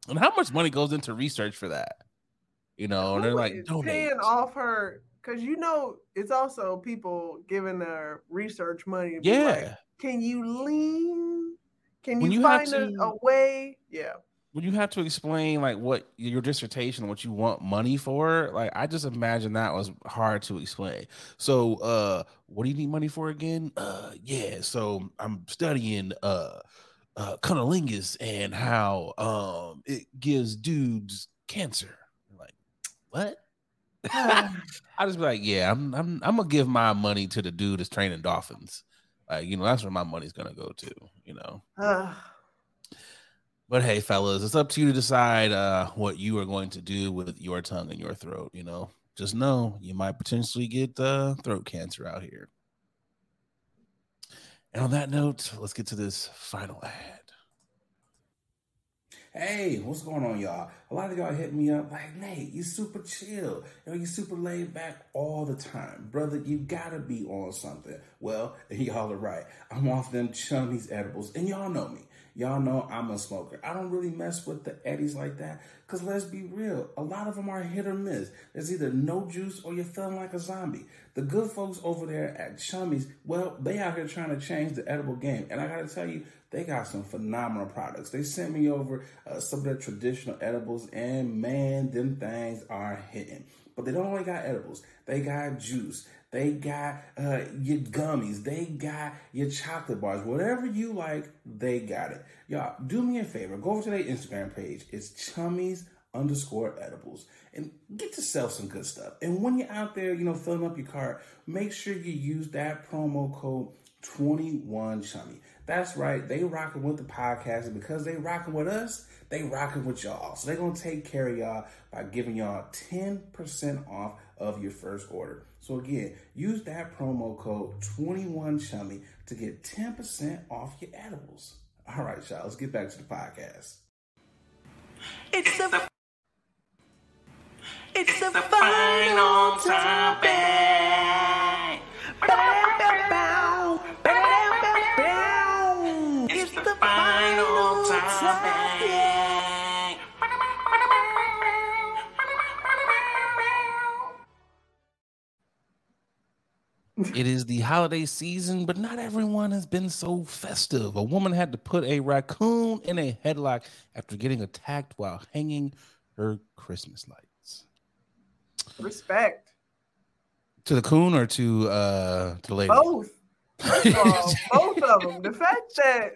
And how much money goes into research for that? You know, and they're like, donate. Paying off her, because you know, it's also people giving their research money. Yeah. Like, can you lean? Can you, you find to, a, a way? Yeah. When you have to explain like what your dissertation, what you want money for, like I just imagine that was hard to explain. So, uh, what do you need money for again? Uh, yeah. So I'm studying. Uh, Uh, cunnilingus and how um it gives dudes cancer. Like, what? I just be like, yeah, I'm I'm I'm gonna give my money to the dude that's training dolphins. Like, you know, that's where my money's gonna go to. You know. Uh. But hey, fellas, it's up to you to decide uh what you are going to do with your tongue and your throat. You know, just know you might potentially get uh, throat cancer out here. And on that note, let's get to this final ad. Hey, what's going on, y'all? A lot of y'all hit me up like, Nate, you super chill. You know, you super laid back all the time. Brother, you gotta be on something. Well, y'all are right. I'm off them Chummies edibles, and y'all know me. Y'all know I'm a smoker. I don't really mess with the eddies like that because let's be real. A lot of them are hit or miss. There's either no juice or you're feeling like a zombie. The good folks over there at Chummies, well, they out here trying to change the edible game. And I got to tell you, they got some phenomenal products. They sent me over uh, some of their traditional edibles and man, them things are hitting. But they don't only got edibles. They got juice. They got uh, your gummies. They got your chocolate bars. Whatever you like, they got it. Y'all, do me a favor. Go over to their Instagram page. It's Chummies underscore edibles. And get yourself some good stuff. And when you're out there, you know, filling up your cart, make sure you use that promo code twenty-one Chummy. That's right. They rocking with the podcast. And because they rocking with us, they rocking with y'all. So they're going to take care of y'all by giving y'all ten percent off of your first order. So again, use that promo code twenty-one Chummy to get ten percent off your edibles. All right, y'all, let's get back to the podcast. It's the It's the final topic. It's the final topic. It is the holiday season, but not everyone has been so festive. A woman had to put a raccoon in a headlock after getting attacked while hanging her Christmas lights. Respect. To the coon or to uh, to the lady? Both. First of all, both of them. The fact that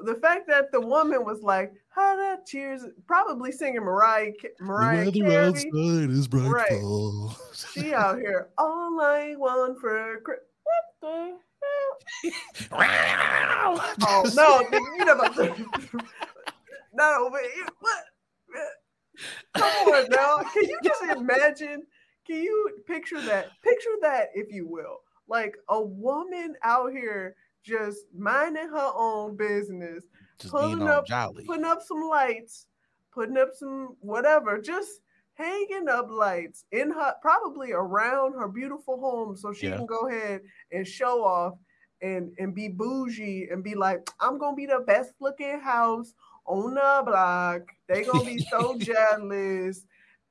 the fact that the woman was like, "How that cheers," probably singing Mariah Mariah Carey. Outside is bright right. Fall. She out here all I want for what the hell? Oh no, you know not over here. What? Come on now, can you just imagine? Can you picture that? Picture that, if you will, like a woman out here just minding her own business. Just pulling up, jolly. Putting up some lights, putting up some whatever, just hanging up lights in her, probably around her beautiful home, so she yeah. can go ahead and show off and and be bougie and be like, I'm gonna be the best looking house on the block. They gonna be so jealous.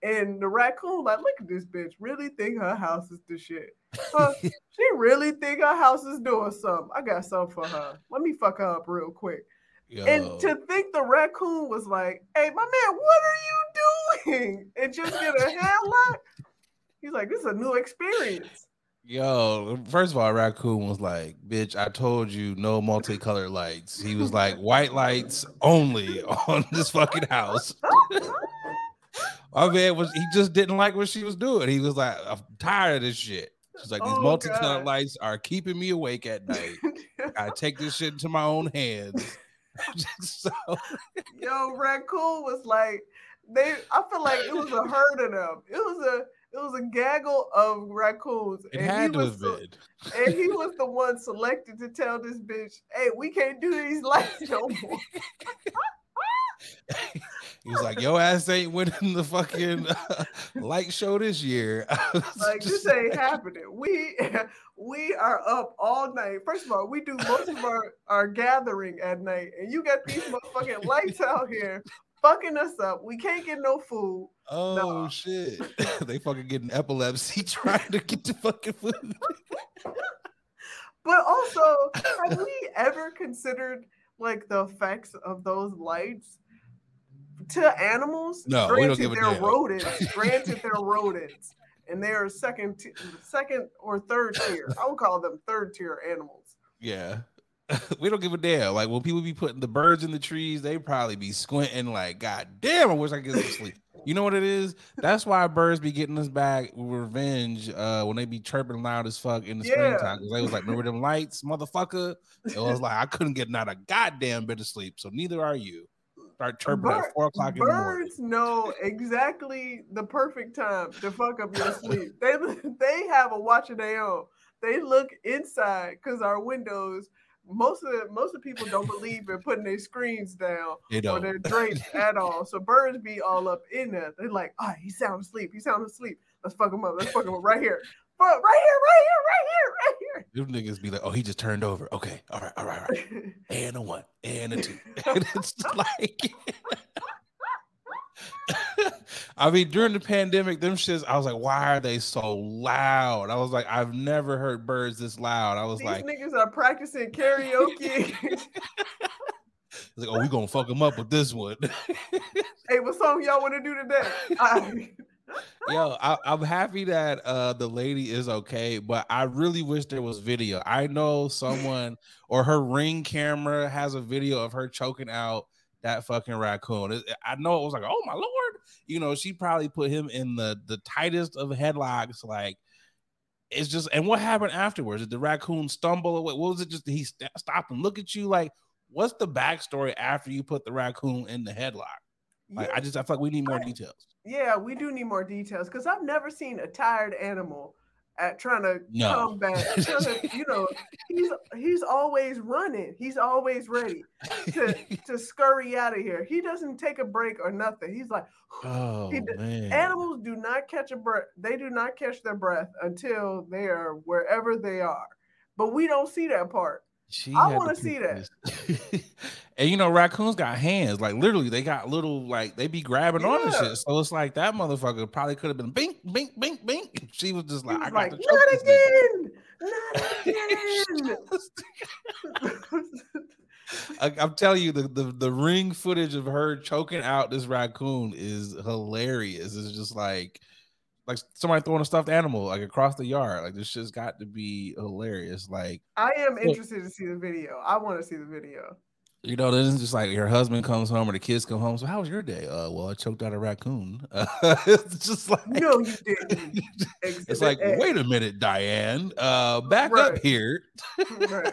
And the raccoon, like, look at this bitch, really think her house is the shit. Huh? She really think her house is doing something. I got something for her. Let me fuck her up real quick. Yo. And to think the raccoon was like, hey, my man, what are you doing? And just get a headlock. He's like, this is a new experience. Yo, first of all, Raccoon was like, bitch, I told you no multicolored lights. He was like, white lights only on this fucking house. My man was, he just didn't like what she was doing. He was like, I'm tired of this shit. She's like, these oh, multicolored God. lights are keeping me awake at night. I take this shit into my own hands. So, yo, Raccoon was like, they. I feel like it was a herd of them. It was a, it was a gaggle of raccoons. It and had he to was have been. And he was the one selected to tell this bitch, "Hey, we can't do these lights no more." He was like, "Yo ass ain't winning the fucking uh, light show this year." Like, this ain't happening. We we are up all night. First of all, we do most of our, our gathering at night, and you got these motherfucking lights out here fucking us up. We can't get no food. Oh nah. Shit! They fucking getting epilepsy trying to get the fucking food. But also, have we ever considered like the effects of those lights? To animals, no, granted we don't give they're a damn. rodents, granted they're rodents, and they are second, t- second or third tier. I would call them third tier animals. Yeah, we don't give a damn. Like when people be putting the birds in the trees, they probably be squinting like, God damn, I wish I could get some sleep. You know what it is? That's why birds be getting us back revenge uh, when they be chirping loud as fuck in the yeah. springtime. Because they was like, remember them lights, motherfucker? It was like, I couldn't get not a goddamn bit of sleep, so neither are you. Start chirping Bird, at four o'clock in the morning. Birds know exactly the perfect time to fuck up your sleep. They they have a watch of their own. They look inside because our windows. Most of the, most of the people don't believe in putting their screens down or their drapes at all. So birds be all up in there. They're like, oh, he sound asleep. He sound asleep. Let's fuck him up. Let's fuck him up right here. Right here, right here, right here, right here. Them niggas be like, oh, he just turned over. Okay, all right, all right, all right. And a one, and a two. And it's like, I mean, during the pandemic, them shits, I was like, why are they so loud? I was like, I've never heard birds this loud. I was These like, niggas are practicing karaoke. I was like, oh, we gonna fuck them up with this one. Hey, what song y'all want to do today? I- Yo, I, I'm happy that uh, the lady is okay, but I really wish there was video. I know someone or her Ring camera has a video of her choking out that fucking raccoon. It, I know it was like, oh my Lord. You know, she probably put him in the, the tightest of headlocks. Like, it's just, and what happened afterwards? Did the raccoon stumble away? What was it? Just he st- stopped and look at you? Like, what's the backstory after you put the raccoon in the headlock? Like, yeah. I just, I feel like we need more details. Yeah, we do need more details because I've never seen a tired animal at trying to no. come back. Trying to, you know, he's he's always running. He's always ready to, to scurry out of here. He doesn't take a break or nothing. He's like, oh, he, man. Animals do not catch a breath. They do not catch their breath until they are wherever they are. But we don't see that part. She I want to see that. And you know, raccoons got hands. Like literally, they got little, like they be grabbing yeah. on and shit. So it's like that motherfucker probably could have been bink, bink, bink, bink. She was just like, was I like, got to choke this again. Not again. I, I'm telling you, the, the the Ring footage of her choking out this raccoon is hilarious. It's just like like somebody throwing a stuffed animal like across the yard. Like this shit's got to be hilarious. Like I am interested look, to see the video. I want to see the video. You know, this is just like your husband comes home or the kids come home. So how was your day? Uh, well, I choked out a raccoon. Uh, it's just like no, you didn't. It's like wait a minute, Diane. Uh, back right. up here. Right.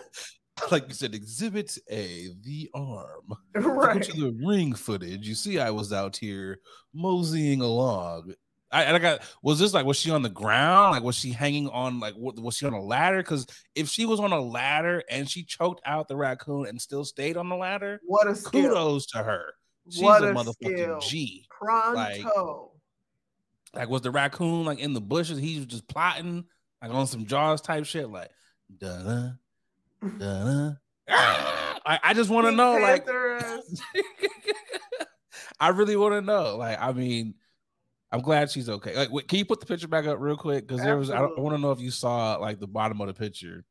Like you said, Exhibit A, the arm. Right. To the Ring footage. You see, I was out here moseying along. I, I got, was this like, was she on the ground? Like, was she hanging on, like, what, was she on a ladder? Because if she was on a ladder and she choked out the raccoon and still stayed on the ladder, what a skill. Kudos to her. She's what a, a motherfucking skill. G. Pronto. Like, like, was the raccoon, like, in the bushes? He was just plotting, like, on some Jaws type shit, like, da-da, da-da. I, I just want to know, like, I really want to know. Like, I mean, I'm glad she's okay. Like, wait, can you put the picture back up real quick? Because there was, I, I want to know if you saw like the bottom of the picture.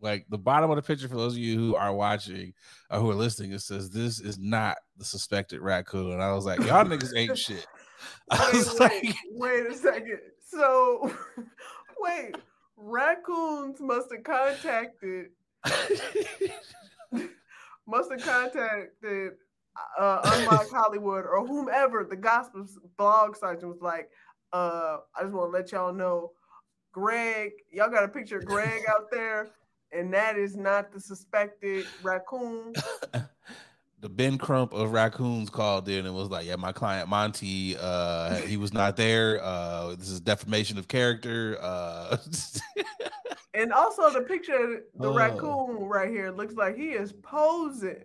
Like the bottom of the picture, for those of you who are watching or who are listening, it says, "This is not the suspected raccoon." And I was like, y'all niggas ain't shit. I wait, was wait, like, wait a second. So, wait, Raccoons must have contacted must have contacted uh, Unlocked Hollywood or whomever the gospel blog section was like, uh, I just want to let y'all know, Greg, y'all got a picture of Greg out there, and that is not the suspected raccoon. The Ben Crump of raccoons called in and was like, yeah, my client Monty, uh, he was not there. Uh, this is defamation of character. Uh, and also the picture of the oh. raccoon right here looks like he is posing.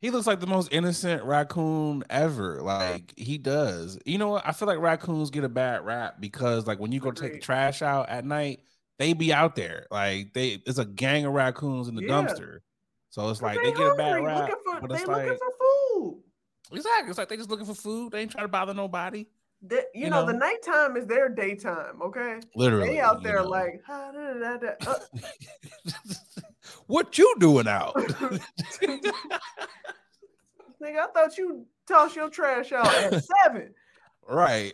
He looks like the most innocent raccoon ever. Like, he does. You know what? I feel like raccoons get a bad rap because, like, when you go take the trash out at night, they be out there. Like, they, it's a gang of raccoons in the yeah. dumpster. So it's like they, they get a bad rap. For, but it's they like, looking for food. Exactly. It's like they just looking for food. They ain't trying to bother nobody. The, you, you know, know, the nighttime is their daytime, okay? Literally. They out there know. like, ah, da, da, da, uh. What you doing out? Nigga, I thought you toss your trash out at seven. Right.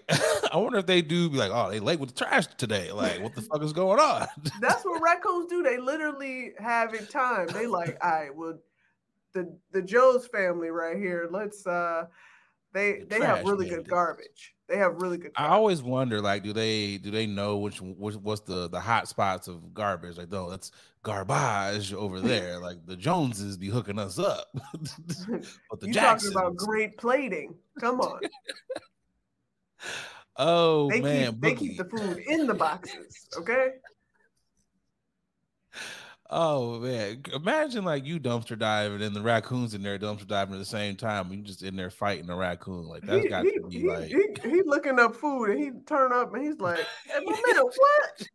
I wonder if they do be like, oh, they late with the trash today. Like, what the fuck is going on? That's what raccoons do. They literally have it time. They like, all right, well, the, the Joe's family right here, let's uh they they have really good garbage. They have really good. Garbage. I always wonder, like, do they do they know which, which what's the the hot spots of garbage? Like, no, that's garbage over there. Like the Joneses be hooking us up. But the you Jacksons. Talking about great plating? Come on. Oh they man, keep, they keep the food in the boxes. Okay. Oh man, imagine like you dumpster diving and the raccoons in there dumpster diving at the same time. You just in there fighting a raccoon. Like that's he, got he, to be he, like he, he looking up food and he turn up and he's like, hey, my minute, what?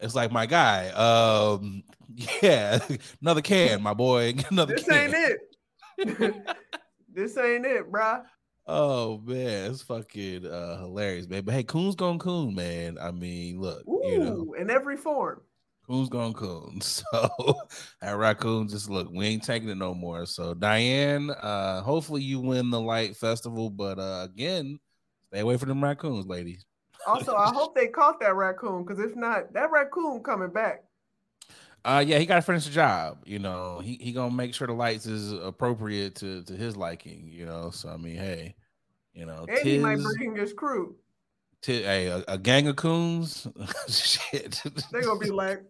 It's like my guy. Um, yeah, another can, my boy. Another. This can. ain't it. This ain't it, bruh. Oh man, it's fucking uh, hilarious, man. But hey, coons gone coon, man. I mean, look, Ooh, you know, in every form. Coons gone coon. So that raccoon just look, we ain't taking it no more. So Diane, uh, hopefully you win the light festival, but uh, again, stay away from them raccoons, ladies. Also, I hope they caught that raccoon because if not, that raccoon coming back. Uh, yeah, he got to finish the job. You know, he he gonna make sure the lights is appropriate to, to his liking. You know, so I mean, hey, you know, and tis, he might bring his crew. Tis, hey, a, a gang of coons, shit. They gonna be like,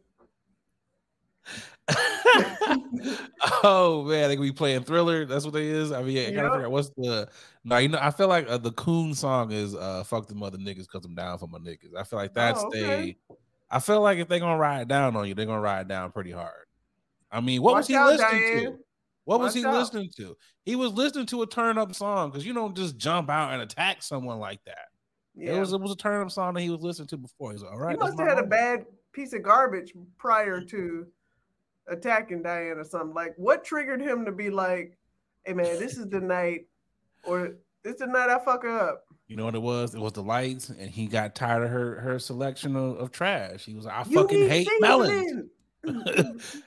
oh man, they gonna be playing Thriller. That's what they is. I mean, yeah, I gotta yep. figure out what's the. No, you know, I feel like uh, the coon song is uh, "Fuck the mother niggas, 'cause I'm down for my niggas." I feel like that's oh, okay. they. I feel like if they're going to ride down on you, they're going to ride down pretty hard. I mean, what Watch was he out, listening Diane. to? What Watch was he out. listening to? He was listening to a turn-up song because you don't just jump out and attack someone like that. Yeah. It was it was a turn-up song that he was listening to before. He's like, all right. He must have had home. a bad piece of garbage prior to attacking Diane or something. Like, what triggered him to be like, hey, man, this is the night or this is the night I fuck up? You know what it was? It was the lights, and he got tired of her her selection of, of trash. He was like, I you fucking hate season. melons.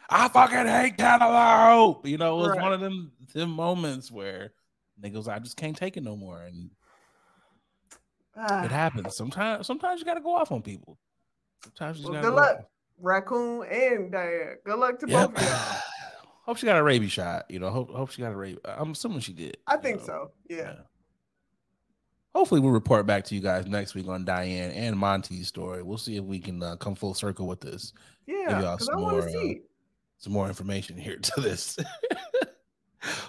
I fucking hate cantaloupe. You know, it was right. one of them, them moments where niggas, I just can't take it no more. And ah. it happens. Sometimes sometimes you got to go off on people. Sometimes you well, gotta Good go luck, off. Raccoon and Diane. Good luck to yep. both of y'all. Hope she got a rabies shot. You know, hope, hope she got a rabies. I'm assuming she did. I think know? so. Yeah. yeah. Hopefully we'll report back to you guys next week on Diane and Monty's story. We'll see if we can uh, come full circle with this. Yeah, because I want to see uh, some more information here to this.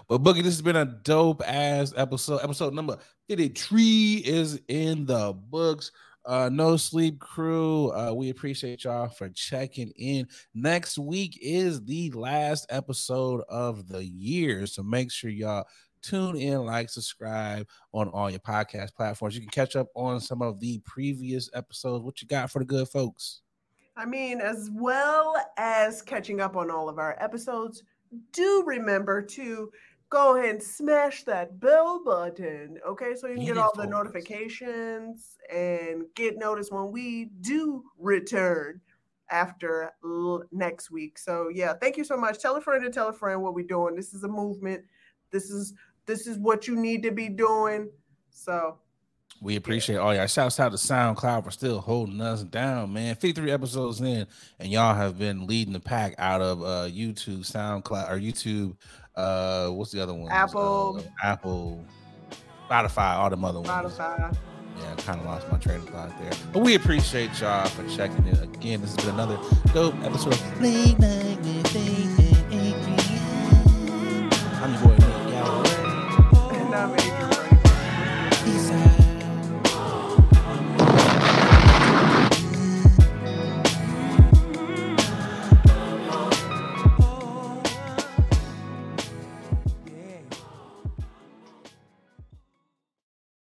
But Boogie, this has been a dope ass episode. Episode number fifty-three is in the books. Uh, no Sleep Crew. Uh, we appreciate y'all for checking in. Next week is the last episode of the year, so make sure y'all tune in, like, subscribe on all your podcast platforms. You can catch up on some of the previous episodes. What you got for the good folks? I mean, as well as catching up on all of our episodes, do remember to go ahead and smash that bell button, okay? So you can get all the notifications and get notice when we do return after l- next week. So, yeah, thank you so much. Tell a friend to tell a friend what we're doing. This is a movement. This is This is what you need to be doing. So We appreciate all y'all. Shouts out to SoundCloud for still holding us down, man. fifty-three episodes in, and y'all have been leading the pack out of uh, YouTube, SoundCloud, or YouTube. Uh, what's the other one? Apple, uh, Apple, Spotify, all them other ones. Spotify. Yeah, I kind of lost my train of thought there, but we appreciate y'all for checking in again. This has been another dope episode of Late Night with Nate and Adrian. I'm your boy.